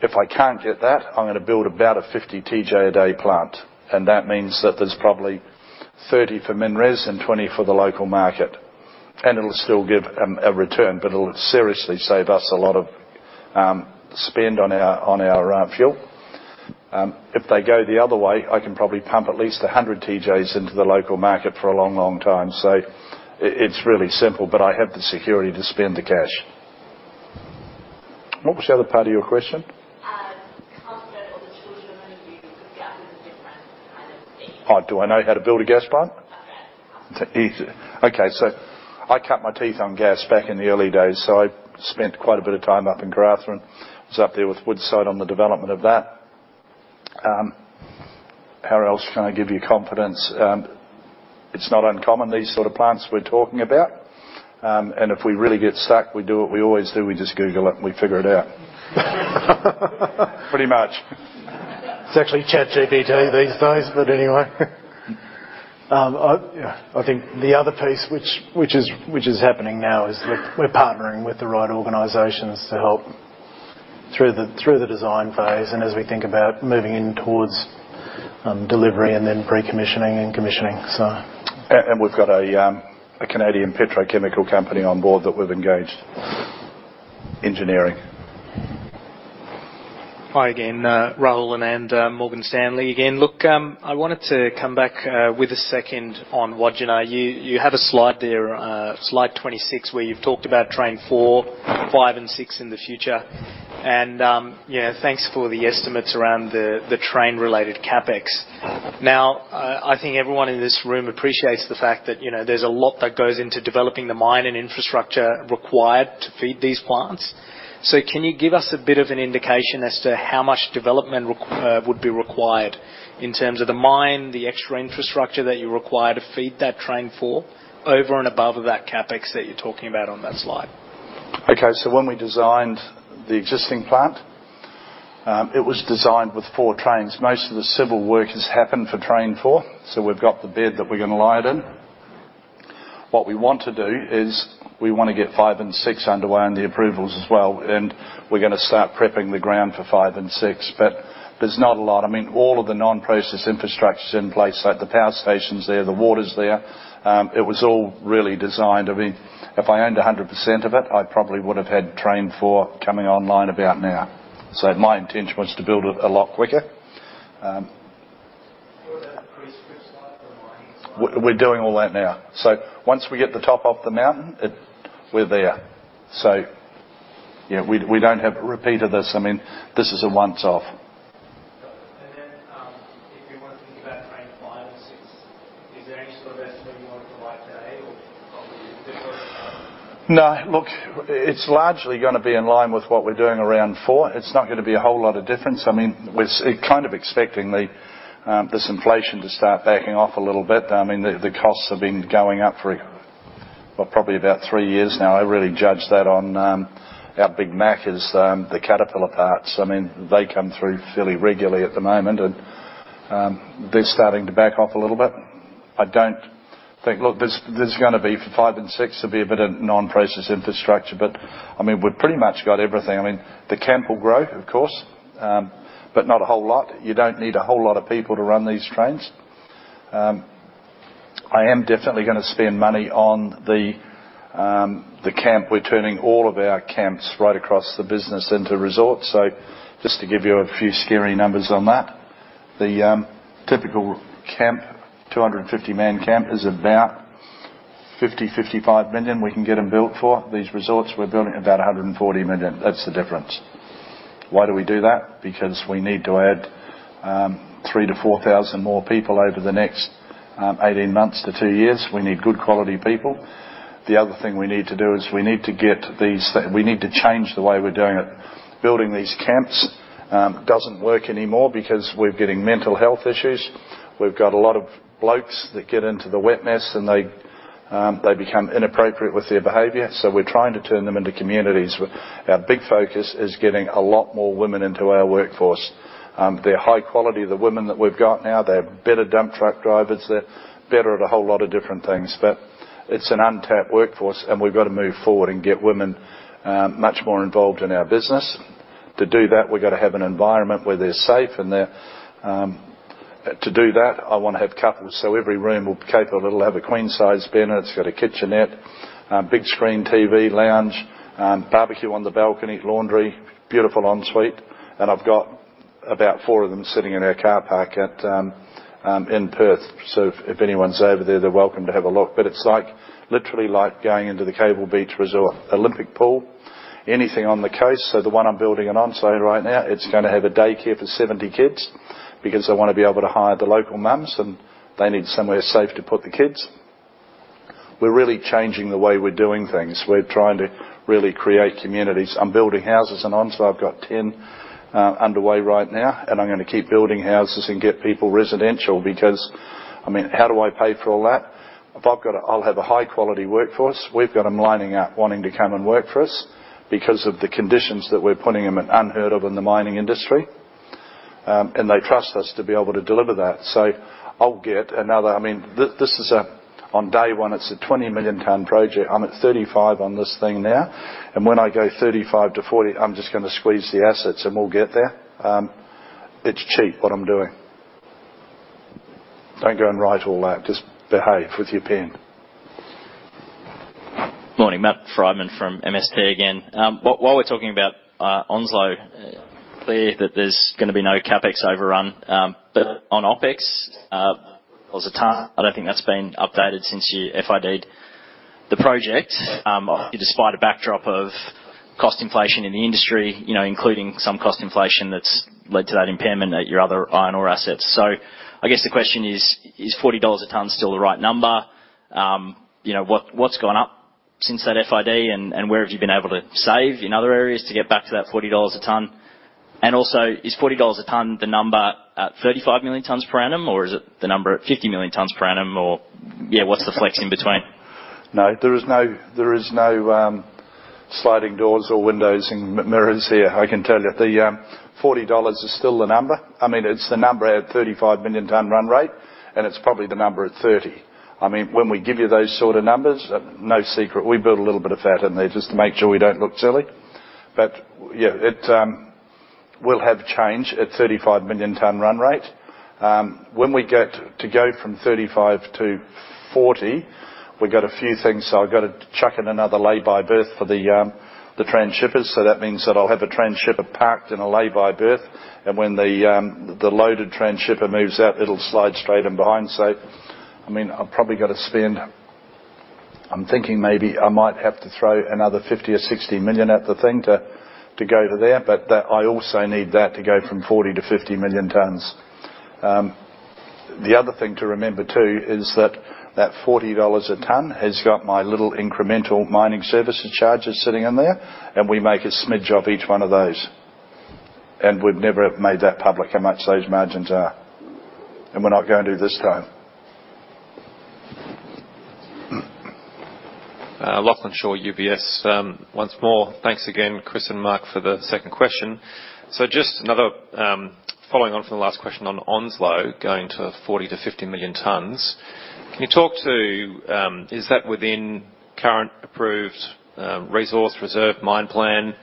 if I can't get that, I'm going to build about a fifty T J a day plant. And that means that there's probably thirty for MinRes and twenty for the local market. And it'll still give um, a return, but it'll seriously save us a lot of um, spend on our on our uh, fuel. Um, if they go the other way, I can probably pump at least one hundred T Js into the local market for a long, long time. So it, it's really simple, but I have the security to spend the cash. What was the other part of your question? Uh, comfort or the children you could get with a different kind of thing. Oh, do I know how to build a gas plant? Okay, okay so... I cut my teeth on gas back in the early days, so I spent quite a bit of time up in Carnarvon. I was up there with Woodside on the development of that. Um, how else can I give you confidence? Um, it's not uncommon, these sort of plants we're talking about. Um, and if we really get stuck, we do what we always do. We just Google it and we figure it out. Pretty much. It's actually Chat G P T these days, but anyway... Um, I, I think the other piece, which, which is which is happening now, is that we're partnering with the right organisations to help through the through the design phase, and as we think about moving in towards um, delivery and then pre-commissioning and commissioning. So, and, and we've got a um, a Canadian petrochemical company on board that we've engaged. Engineering. Hi again, uh, Roland and uh, Morgan Stanley again. Look, um, I wanted to come back uh, with a second on Wodgina. You, you have a slide there, uh, slide twenty-six, where you've talked about train four, five and six in the future. And, um, yeah, thanks for the estimates around the, the train-related capex. Now, uh, I think everyone in this room appreciates the fact that, you know, there's a lot that goes into developing the mine and infrastructure required to feed these plants. So can you give us a bit of an indication as to how much development requ- uh, would be required in terms of the mine, the extra infrastructure that you require to feed that train for, over and above that capex that you're talking about on that slide? Okay, so when we designed the existing plant, um, it was designed with four trains. Most of the civil work has happened for train four, so we've got the bed that we're going to lie it in. What we want to do is we want to get five and six underway and the approvals as well, and we're going to start prepping the ground for five and six, but there's not a lot. I mean, all of the non-process infrastructure's in place, like the power station's there, the water's there. Um, it was all really designed. I mean, if I owned one hundred percent of it, I probably would have had train four coming online about now. So my intention was to build it a lot quicker. Um, we're doing all that now. So once we get the top off the mountain, it, we're there. So, yeah, we, we don't have a repeat of this. I mean, this is a once-off. And then um, if you want to think about train five and six, is there any sort of estimate you want to provide today? Or No, look, it's largely going to be in line with what we're doing around four. It's not going to be a whole lot of difference. I mean, we're kind of expecting the um, this inflation to start backing off a little bit. I mean, the, the costs have been going up for well, probably about three years now. I really judge that on um, our big Mac is um, the Caterpillar parts. I mean, they come through fairly regularly at the moment, and um, they're starting to back off a little bit. I don't... I think, look, there's, there's going to be, for five and six, there'll be a bit of non-process infrastructure, but, I mean, we've pretty much got everything. I mean, the camp will grow, of course, um, but not a whole lot. You don't need a whole lot of people to run these trains. Um, I am definitely going to spend money on the um, the camp. We're turning all of our camps right across the business into resorts, so just to give you a few scary numbers on that, the um, typical camp, two hundred fifty man camp, is about fifty, fifty-five million we can get them built for. These resorts we're building about one hundred forty million. That's the difference. Why do we do that? Because we need to add um, three to four thousand more people over the next um, eighteen months to two years. We need good quality people. The other thing we need to do is we need to get these. Th- we need to change the way we're doing it. Building these camps um, doesn't work anymore because we're getting mental health issues. We've got a lot of blokes that get into the wet mess and they um, they become inappropriate with their behaviour, so we're trying to turn them into communities. Our big focus is getting a lot more women into our workforce. Um, they're high quality, the women that we've got now, they're better dump truck drivers, they're better at a whole lot of different things, but it's an untapped workforce and we've got to move forward and get women um, much more involved in our business. To do that, we've got to have an environment where they're safe and they're... Um, To do that, I want to have couples, so every room will be capable. It'll have a queen-size bed, it's got a kitchenette, um, big screen T V, lounge, um, barbecue on the balcony, laundry, beautiful ensuite, and I've got about four of them sitting in our car park at um, um, in Perth. So if, if anyone's over there, they're welcome to have a look. But it's like literally like going into the Cable Beach Resort, Olympic pool, anything on the coast. So the one I'm building in Onslow right now, it's going to have a daycare for seventy kids. Because they want to be able to hire the local mums and they need somewhere safe to put the kids. We're really changing the way we're doing things. We're trying to really create communities. I'm building houses in Onslow. I've got ten uh, underway right now, and I'm going to keep building houses and get people residential because, I mean, how do I pay for all that? If I've got a, I'll have a high-quality workforce. We've got them lining up wanting to come and work for us because of the conditions that we're putting them in, unheard of in the mining industry. Um, and they trust us to be able to deliver that. So I'll get another, I mean, th- this is a, on day one, it's a twenty million tonne project. I'm at thirty-five on this thing now. And when I go thirty-five to forty, I'm just going to squeeze the assets and we'll get there. Um, it's cheap what I'm doing. Don't go and write all that. Just behave with your pen. Morning, Matt Friedman from M S T again. Um, while we're talking about uh, Onslow... Uh, clear that there's going to be no CapEx overrun. Um, but on OpEx, uh, was a ton. I don't think that's been updated since you F I D'd the project, um, despite a backdrop of cost inflation in the industry, you know, including some cost inflation that's led to that impairment at your other iron ore assets. So I guess the question is, is forty dollars a tonne still the right number? Um, you know, what, what's gone up since that F I D, and, and where have you been able to save in other areas to get back to that forty dollars a tonne? And also, is forty dollars a tonne the number at thirty-five million tonnes per annum, or is it the number at fifty million tonnes per annum, or, yeah, what's the flex in between? No, there is no, there is no um, sliding doors or windows and mirrors here, I can tell you. The um, forty dollars is still the number. I mean, it's the number at thirty-five million tonne run rate, and it's probably the number at thirty. I mean, when we give you those sort of numbers, uh, no secret, we build a little bit of fat in there just to make sure we don't look silly. But, yeah, it um, will have change at thirty-five million tonne run rate. Um, when we get to go from thirty-five to forty, we've got a few things, so I've got to chuck in another lay-by berth for the, um, the transhippers, so that means that I'll have a transhipper parked in a lay-by berth, and when the, um, the loaded transhipper moves out, it'll slide straight in behind. So, I mean, I've probably got to spend, I'm thinking maybe I might have to throw another fifty or sixty million at the thing to, to go to there, but that, I also need that to go from forty to fifty million tonnes. Um, the other thing to remember too is that that forty dollars a tonne has got my little incremental mining services charges sitting in there, and we make a smidge of each one of those. And we've never made that public, how much those margins are. And we're not going to this time. Uh, Lachlan Shaw, U B S. Um, once more, thanks again, Chris and Mark, for the second question. So just another, um, following on from the last question on Onslow, going to forty to fifty million tonnes. Can you talk to, um, is that within current approved uh, resource reserve mine plan,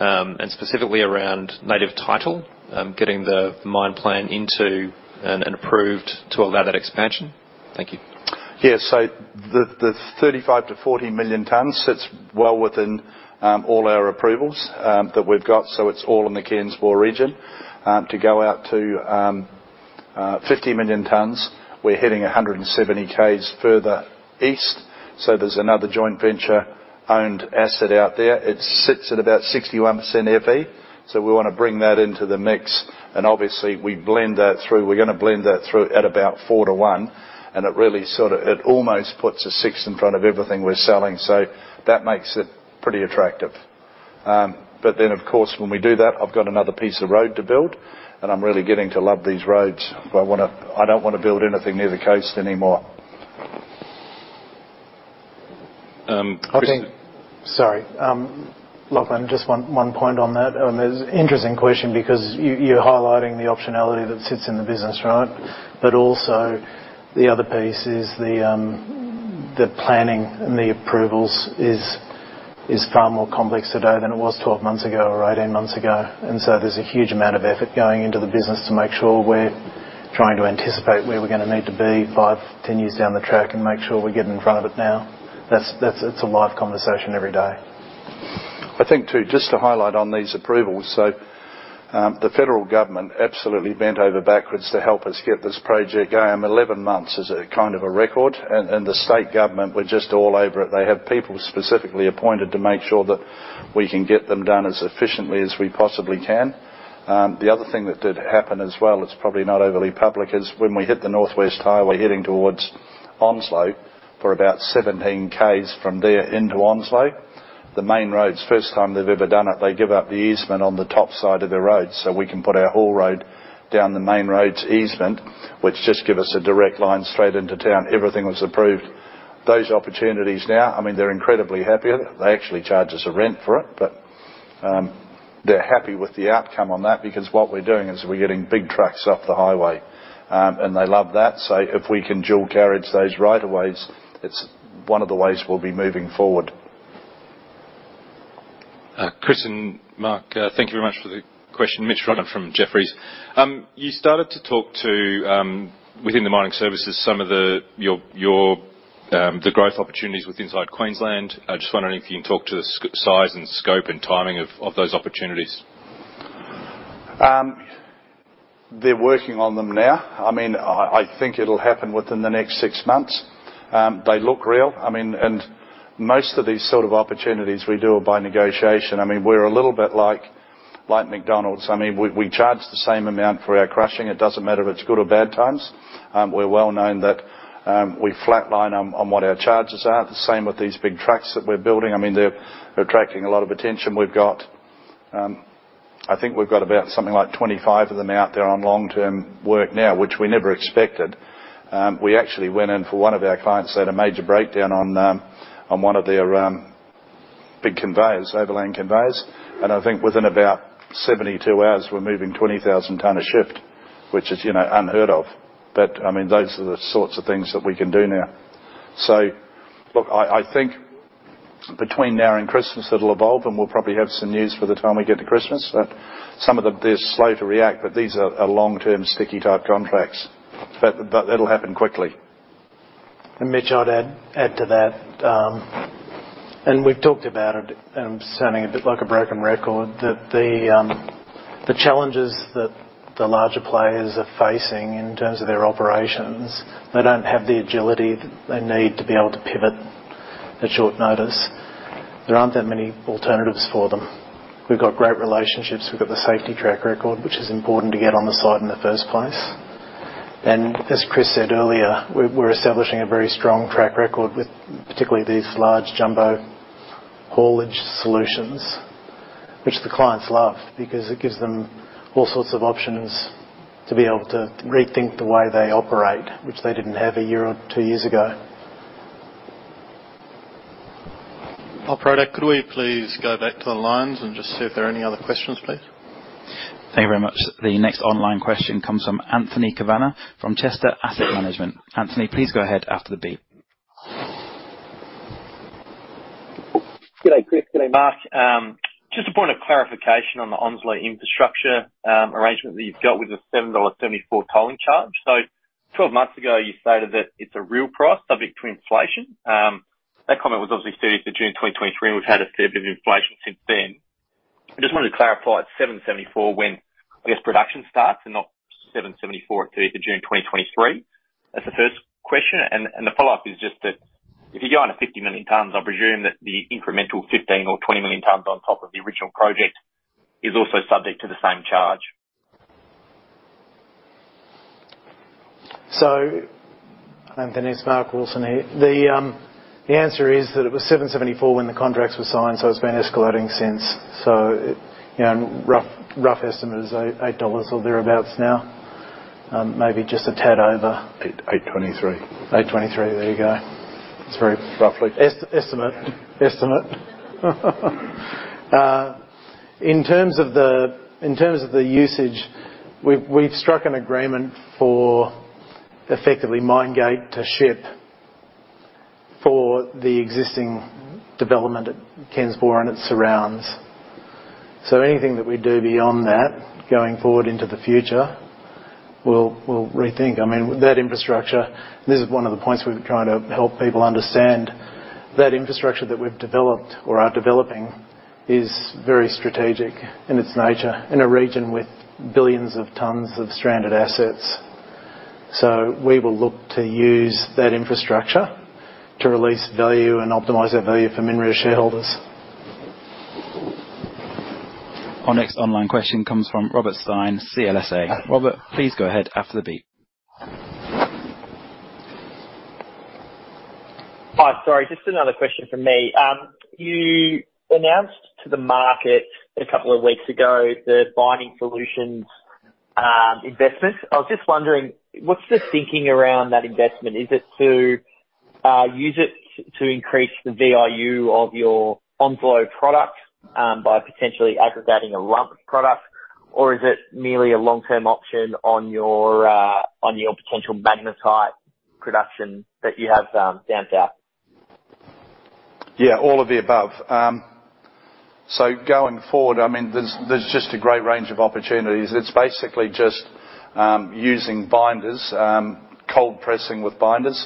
um, and specifically around native title, um, getting the mine plan into and, and approved to allow that expansion? Thank you. Yeah, so the, the thirty-five to forty million tonnes sits well within um, all our approvals um, that we've got, so it's all in the Cairnsborough region. Um, to go out to um, uh, fifty million tonnes, we're heading one hundred seventy kays further east, so there's another joint venture-owned asset out there. It sits at about sixty-one percent F E, so we want to bring that into the mix, and obviously we blend that through. We're going to blend that through at about four to one. And it really sort of, it almost puts a six in front of everything we're selling, so that makes it pretty attractive. Um, but then, of course, when we do that, I've got another piece of road to build, and I'm really getting to love these roads. I want to, I don't want to build anything near the coast anymore. Um, I think, sorry, um, Lachlan, just one, one point on that. Um, it's an interesting question because you, you're highlighting the optionality that sits in the business, right? But also, the other piece is the um, the planning and the approvals is is far more complex today than it was twelve months ago or eighteen months ago, and so there's a huge amount of effort going into the business to make sure we're trying to anticipate where we're going to need to be five, ten years down the track, and make sure we get in front of it now. That's that's it's a live conversation every day. I think too, just to highlight on these approvals, so. Um, the federal government absolutely bent over backwards to help us get this project going. eleven months is a kind of a record, and, and the state government were just all over it. They have people specifically appointed to make sure that we can get them done as efficiently as we possibly can. Um, the other thing that did happen as well, it's probably not overly public, is when we hit the North West Highway heading towards Onslow, for about seventeen kays from there into Onslow, the main roads, first time they've ever done it, they give up the easement on the top side of their roads, so we can put our haul road down the main road's easement, which just give us a direct line straight into town. Everything was approved. Those opportunities now, I mean, they're incredibly happy with it. They actually charge us a rent for it, but um, they're happy with the outcome on that, because what we're doing is we're getting big trucks off the highway, um, and they love that. So if we can dual carriage those right-of-ways, it's one of the ways we'll be moving forward. Uh, Chris and Mark, uh, thank you very much for the question. Mitch Rodden from Jefferies. Um, you started to talk to, um, within the mining services, some of the your, your um, the growth opportunities with inside Queensland. I just wondering if you can talk to the sc- size and scope and timing of, of those opportunities. Um, they're working on them now. I mean, I, I think it'll happen within the next six months. Um, they look real. I mean, and most of these sort of opportunities we do are by negotiation. I mean, we're a little bit like like McDonald's. I mean, we, we charge the same amount for our crushing. It doesn't matter if it's good or bad times. Um, we're well known that um, we flatline on, on what our charges are. The same with these big trucks that we're building. I mean, they're, they're attracting a lot of attention. We've got... Um, I think we've got about something like twenty-five of them out there on long-term work now, which we never expected. Um, we actually went in for one of our clients that had a major breakdown on um, on one of their um, big conveyors, overland conveyors, and I think within about seventy-two hours we're moving twenty thousand tonne a shift, which is, you know, unheard of. But, I mean, those are the sorts of things that we can do now. So, look, I, I think... between now and Christmas it'll evolve, and we'll probably have some news for the time we get to Christmas. But some of them, they're slow to react, but these are, are long-term, sticky-type contracts. But, but that'll happen quickly. And Mitch, I'd add, add to that, um, and we've talked about it, and I'm sounding a bit like a broken record, that the, um, the challenges that the larger players are facing in terms of their operations, they don't have the agility that they need to be able to pivot at short notice. There aren't that many alternatives for them. We've got great relationships, we've got the safety track record, which is important to get on the site in the first place. And as Chris said earlier, we're establishing a very strong track record with particularly these large jumbo haulage solutions, which the clients love because it gives them all sorts of options to be able to rethink the way they operate, which they didn't have a year or two years ago. Operator, could we please go back to the lines and just see if there are any other questions, please? Thank you very much. The next online question comes from Anthony Cavanna from Chester Asset Management. Anthony, please go ahead after the beep. G'day, Chris. G'day, Mark. Um, just a point of clarification on the Onslow infrastructure um, arrangement that you've got with the seven dollars seventy-four tolling charge. So twelve months ago, you stated that it's a real price subject to inflation. Um, That comment was obviously thirtieth of June twenty twenty-three, and we've had a fair bit of inflation since then. I just wanted to clarify it's seven dollars seventy-four when, I guess, production starts and not seven dollars seventy-four at thirtieth of June twenty twenty-three. That's the first question. And, and the follow-up is just that if you go under fifty million tonnes, I presume that the incremental fifteen or twenty million tonnes on top of the original project is also subject to the same charge. So, Anthony, it's Mark Wilson here. The... Um, The answer is that it was seven dollars seventy-four when the contracts were signed, so it's been escalating since. So, it, you know, rough rough estimate is eight dollars or thereabouts now. Um, maybe just a tad over. eight twenty-three. eight twenty-three, there you go. It's very roughly est- estimate. Estimate. uh, in terms of the in terms of the usage, we've we've struck an agreement for effectively mine gate to ship for the existing development at Kensborough and its surrounds. So anything that we do beyond that, going forward into the future, we'll, we'll rethink. I mean, that infrastructure, this is one of the points we're trying to help people understand, that infrastructure that we've developed or are developing is very strategic in its nature, in a region with billions of tonnes of stranded assets. So we will look to use that infrastructure to release value and optimise that value for MinRes shareholders. Our next online question comes from Robert Stein, C L S A. Robert, please go ahead after the beep. Hi, oh, sorry, just another question from me. Um, you announced to the market a couple of weeks ago the Binding Solutions um, investment. I was just wondering, what's the thinking around that investment? Is it to Uh, use it to increase the V I U of your Onslow product um, by potentially aggregating a lump product, or is it merely a long-term option on your uh, on your potential magnetite production that you have um, down south? Yeah, all of the above. Um, so going forward, I mean, there's there's just a great range of opportunities. It's basically just um, using binders, um, cold pressing with binders.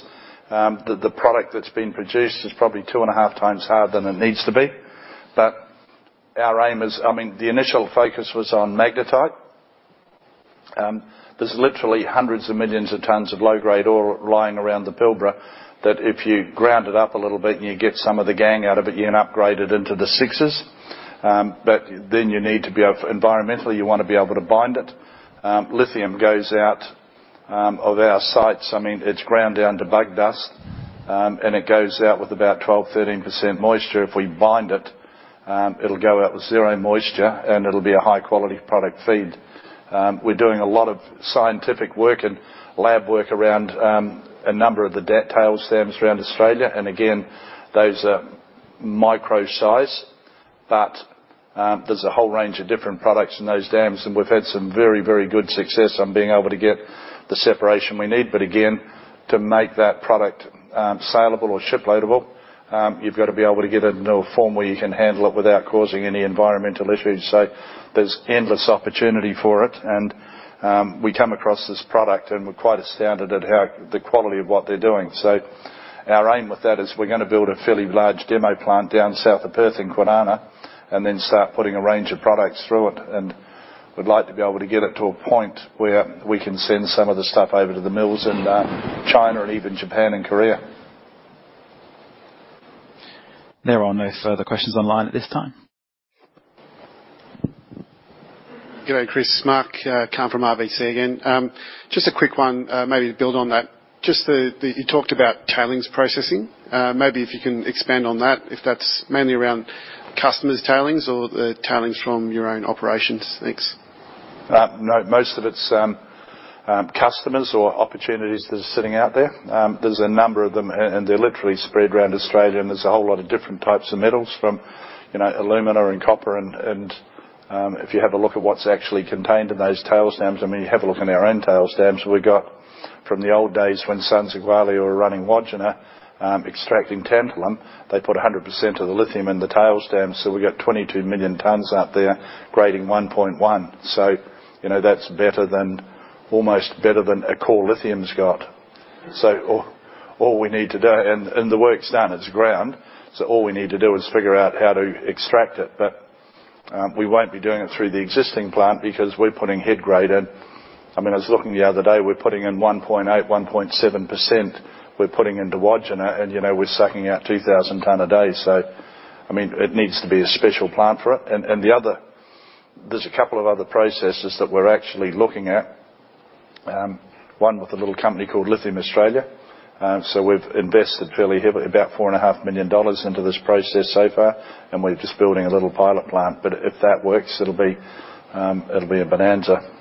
Um, the, the product that's been produced is probably two and a half times harder than it needs to be. But our aim is, I mean, the initial focus was on magnetite. There's literally hundreds of millions of tonnes of low-grade ore lying around the Pilbara that if you ground it up a little bit and you get some of the gang out of it, you can upgrade it into the sixes. Um, but then you need to be able, environmentally, you want to be able to bind it. Um, lithium goes out um, of our sites. I mean, it's ground down to bug dust, um, and it goes out with about twelve, thirteen percent moisture. If we bind it, um, it'll go out with zero moisture, and it'll be a high-quality product feed. Um, we're doing a lot of scientific work and lab work around um, a number of the dat tail dams around Australia, and again, those are micro-size, but um, there's a whole range of different products in those dams, and we've had some very, very good success on being able to get the separation we need. But again, to make that product um, saleable or shiploadable, um, you've got to be able to get it into a form where you can handle it without causing any environmental issues. So there's endless opportunity for it, and um, we come across this product and we're quite astounded at how the quality of what they're doing. So our aim with that is we're going to build a fairly large demo plant down south of Perth in Kwinana, and then start putting a range of products through it, and we'd like to be able to get it to a point where we can send some of the stuff over to the mills in uh, China and even Japan and Korea. There are no further questions online at this time. G'day, Chris. Mark uh, Khan from R B C again. Um, just a quick one, uh, maybe to build on that. Just the, the, you talked about tailings processing. Uh, maybe if you can expand on that, if that's mainly around customers' tailings or the tailings from your own operations. Thanks. Uh, no, most of it's um, um, customers or opportunities that are sitting out there. Um, there's a number of them, and they're literally spread around Australia, and there's a whole lot of different types of metals from, you know, alumina and copper, and, and um, if you have a look at what's actually contained in those tails dams, I mean, you have a look in our own tails dams, we've got from the old days when Sons of Gwalia were running Wodgina, um, extracting tantalum, they put one hundred percent of the lithium in the tails dams, so we've got twenty-two million tonnes up there, grading one point one. So, you know, that's better than, almost better than a core lithium's got. So all, all we need to do, and, and the work's done, it's ground, so all we need to do is figure out how to extract it. But um, we won't be doing it through the existing plant because we're putting head grade in. I mean, I was looking the other day, we're putting in one point eight, one point seven percent we're putting into Wodgina, and, you know, we're sucking out two thousand tonne a day. So, I mean, it needs to be a special plant for it. And, and the other, there's a couple of other processes that we're actually looking at, um, one with a little company called Lithium Australia. Um, so we've invested fairly heavily, about four point five million dollars into this process so far, and we're just building a little pilot plant. But if that works, it'll be, um, it'll be a bonanza.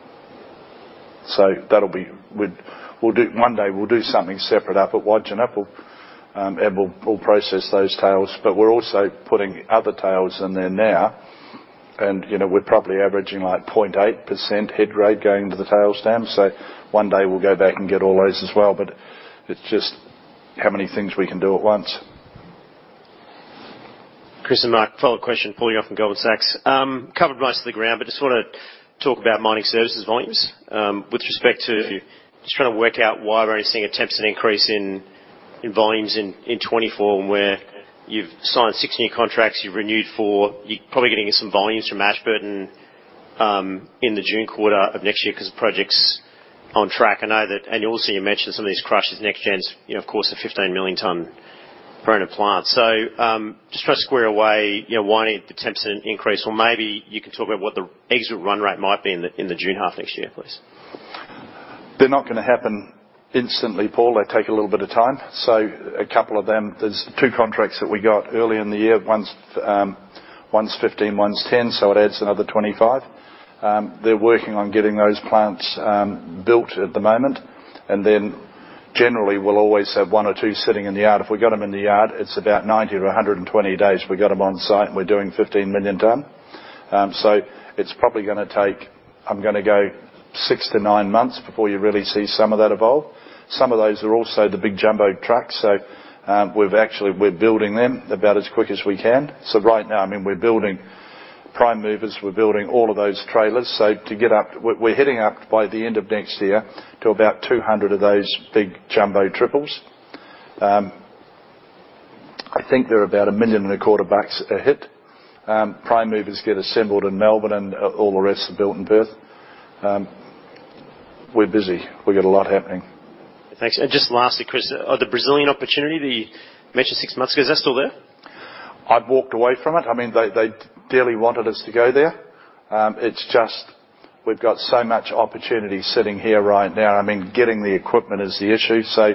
So that'll be, we'd, we'll do, one day we'll do something separate up at Wodgina, we'll, um, and we'll, we'll process those tails. But we're also putting other tails in there now, and, you know, we're probably averaging like zero point eight percent head grade going into the tails dam. So one day we'll go back and get all those as well, but it's just how many things we can do at once. Chris and Mark, follow-up question, Paul, you're off from Goldman Sachs. Um, covered most of the ground, but just want to talk about mining services volumes um, with respect to just trying to work out why we're only seeing a ten percent increase in in volumes in, in twenty-four, and where you've signed six-year contracts, you've renewed four, you're probably getting some volumes from Ashburton um, in the June quarter of next year because the project's on track. I know that, and also you mentioned some of these crushes, next gen's, you know, of course, a fifteen million tonne per annum plant. So um, just try to square away, you know, why need the ten percent increase, or maybe you can talk about what the exit run rate might be in the, in the June half next year, please. They're not going to happen instantly, Paul. They take a little bit of time. So a couple of them, there's two contracts that we got early in the year. One's, um, one's fifteen, one's ten, so it adds another twenty-five. Um, they're working on getting those plants um, built at the moment, and then generally we'll always have one or two sitting in the yard. If we got them in the yard, it's about ninety to one hundred twenty days. We got them on site and we're doing fifteen million tonne. Um, so it's probably going to take, I'm going to go six to nine months before you really see some of that evolve. Some of those are also the big jumbo trucks. So um, we've actually, we're building them about as quick as we can. So right now, I mean, we're building prime movers, we're building all of those trailers, so to get up, we're heading up by the end of next year to about two hundred of those big jumbo triples. Um, I think they're about a million and a quarter bucks a hit. Um, prime movers get assembled in Melbourne, and all the rest are built in Perth. Um, we're busy. We've got a lot happening. Thanks. And just lastly, Chris, uh, the Brazilian opportunity that you mentioned six months ago, is that still there? I've walked away from it. I mean, they, they dearly wanted us to go there. Um, it's just we've got so much opportunity sitting here right now. I mean, getting the equipment is the issue. So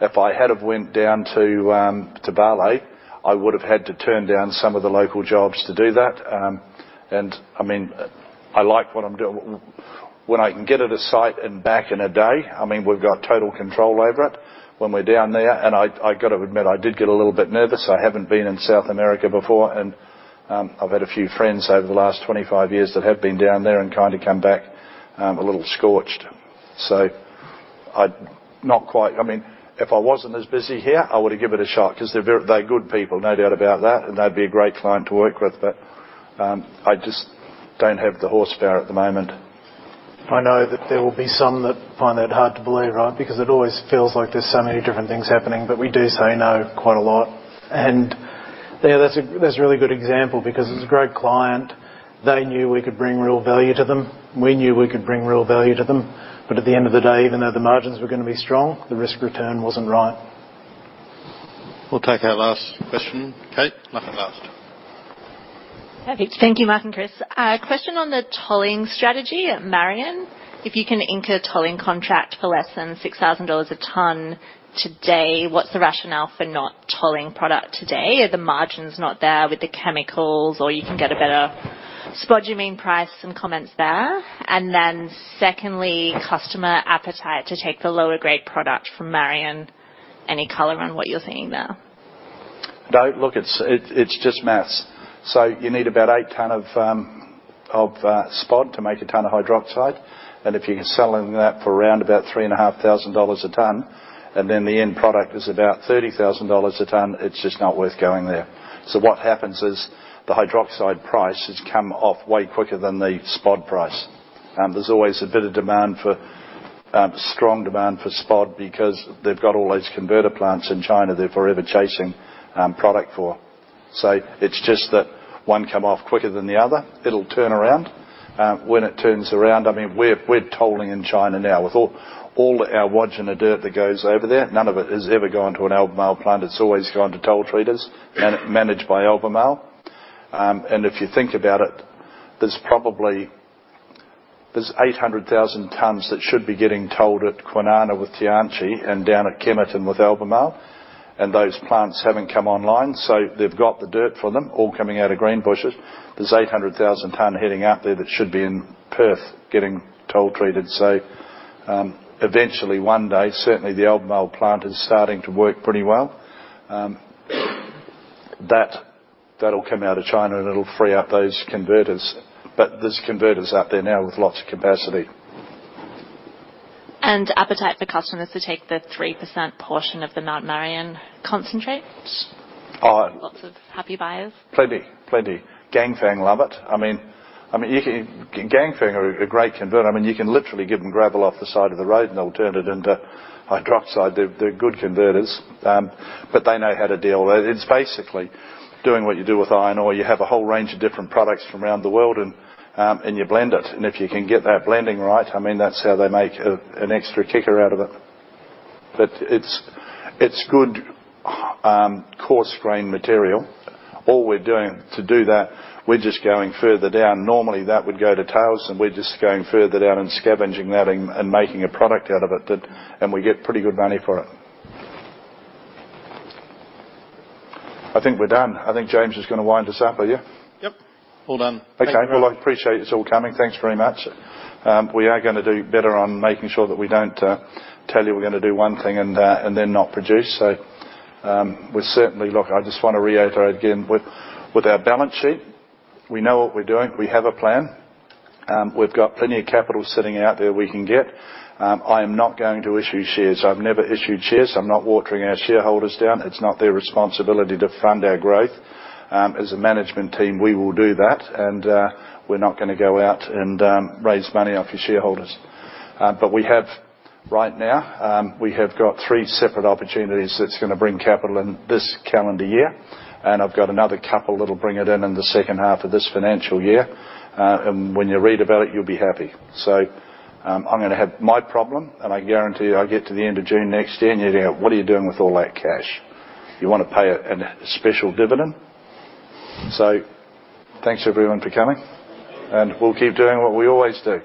if I had have went down to um, to Bali, I would have had to turn down some of the local jobs to do that. Um, and, I mean, I like what I'm doing. When I can get at a site and back in a day, I mean, we've got total control over it when we're down there. And I, I got to admit, I did get a little bit nervous. I haven't been in South America before, and um, I've had a few friends over the last twenty-five years that have been down there and kind of come back um, a little scorched. So I not quite. I mean, if I wasn't as busy here, I would have given it a shot, because they're very, they're good people, no doubt about that, and they'd be a great client to work with. But um, I just don't have the horsepower at the moment. I know that there will be some that find that hard to believe, right? Because it always feels like there's so many different things happening, but we do say no quite a lot. And yeah, that's a, that's a really good example, because it's a great client. They knew we could bring real value to them. We knew we could bring real value to them. But at the end of the day, even though the margins were going to be strong, the risk return wasn't right. We'll take our last question. Kate, nothing last. Perfect. Thank you, Mark and Chris. A uh, question on the tolling strategy at Marion. If you can ink a tolling contract for less than six thousand dollars a tonne today, what's the rationale for not tolling product today? Are the margins not there with the chemicals, or you can get a better spodumene price? Some comments there. And then secondly, customer appetite to take the lower grade product from Marion. Any colour on what you're seeing there? No, look, it's, it, it's just maths. So you need about eight tonne of, um, of uh, spod to make a tonne of hydroxide. And if you're selling that for around about three thousand five hundred dollars a tonne, and then the end product is about thirty thousand dollars a tonne, it's just not worth going there. So what happens is the hydroxide price has come off way quicker than the spod price. Um, there's always a bit of demand for, um, strong demand for spod, because they've got all those converter plants in China they're forever chasing um, product for. So it's just that one come off quicker than the other. It'll turn around. Um, when it turns around, I mean, we're, we're tolling in China now with all, all our Wodgina dirt that goes over there. None of it has ever gone to an Albemarle plant. It's always gone to toll treaters man, managed by Albemarle. Um, and if you think about it, there's probably there's eight hundred thousand tonnes that should be getting tolled at Kwinana with Tianqi and down at Kemerton with Albemarle. And those plants haven't come online, so they've got the dirt for them, all coming out of green bushes. There's eight hundred thousand tonne heading up there that should be in Perth getting toll treated. So um, eventually, one day, certainly the Albemarle plant is starting to work pretty well. Um, that, that'll come out of China, and it'll free up those converters. But there's converters up there now with lots of capacity. And appetite for customers to take the three percent portion of the Mount Marion concentrate? Oh, lots of happy buyers? Plenty, plenty. Ganfeng love it. I mean, I mean, you can, Ganfeng are a great converter. I mean, you can literally give them gravel off the side of the road and they'll turn it into hydroxide. They're, they're good converters, um, but they know how to deal with it. It's basically doing what you do with iron ore. You have a whole range of different products from around the world, and Um, and you blend it. And if you can get that blending right, I mean, that's how they make a, an extra kicker out of it. But it's it's good um, coarse grain material. All we're doing to do that, we're just going further down. Normally that would go to tails, and we're just going further down and scavenging that and, and making a product out of it, that, and we get pretty good money for it. I think we're done. I think James is going to wind us up, are you? Yep. All done. Okay, well, I appreciate it's all coming. Thanks very much. Um, we are going to do better on making sure that we don't uh, tell you we're going to do one thing and uh, and then not produce. So um, we're certainly, look, I just want to reiterate again, with, with our balance sheet, we know what we're doing. We have a plan. Um, we've got plenty of capital sitting out there we can get. Um, I am not going to issue shares. I've never issued shares. I'm not watering our shareholders down. It's not their responsibility to fund our growth. Um, as a management team, we will do that, and uh, we're not going to go out and um, raise money off your shareholders. Uh, but we have, right now, um, we have got three separate opportunities that's going to bring capital in this calendar year, and I've got another couple that'll bring it in in the second half of this financial year. Uh, and when you read about it, you'll be happy. So Um, I'm going to have my problem, and I guarantee you I get to the end of June next year and you're going to go, what are you doing with all that cash? You want to pay a, a special dividend? So thanks everyone for coming, and we'll keep doing what we always do.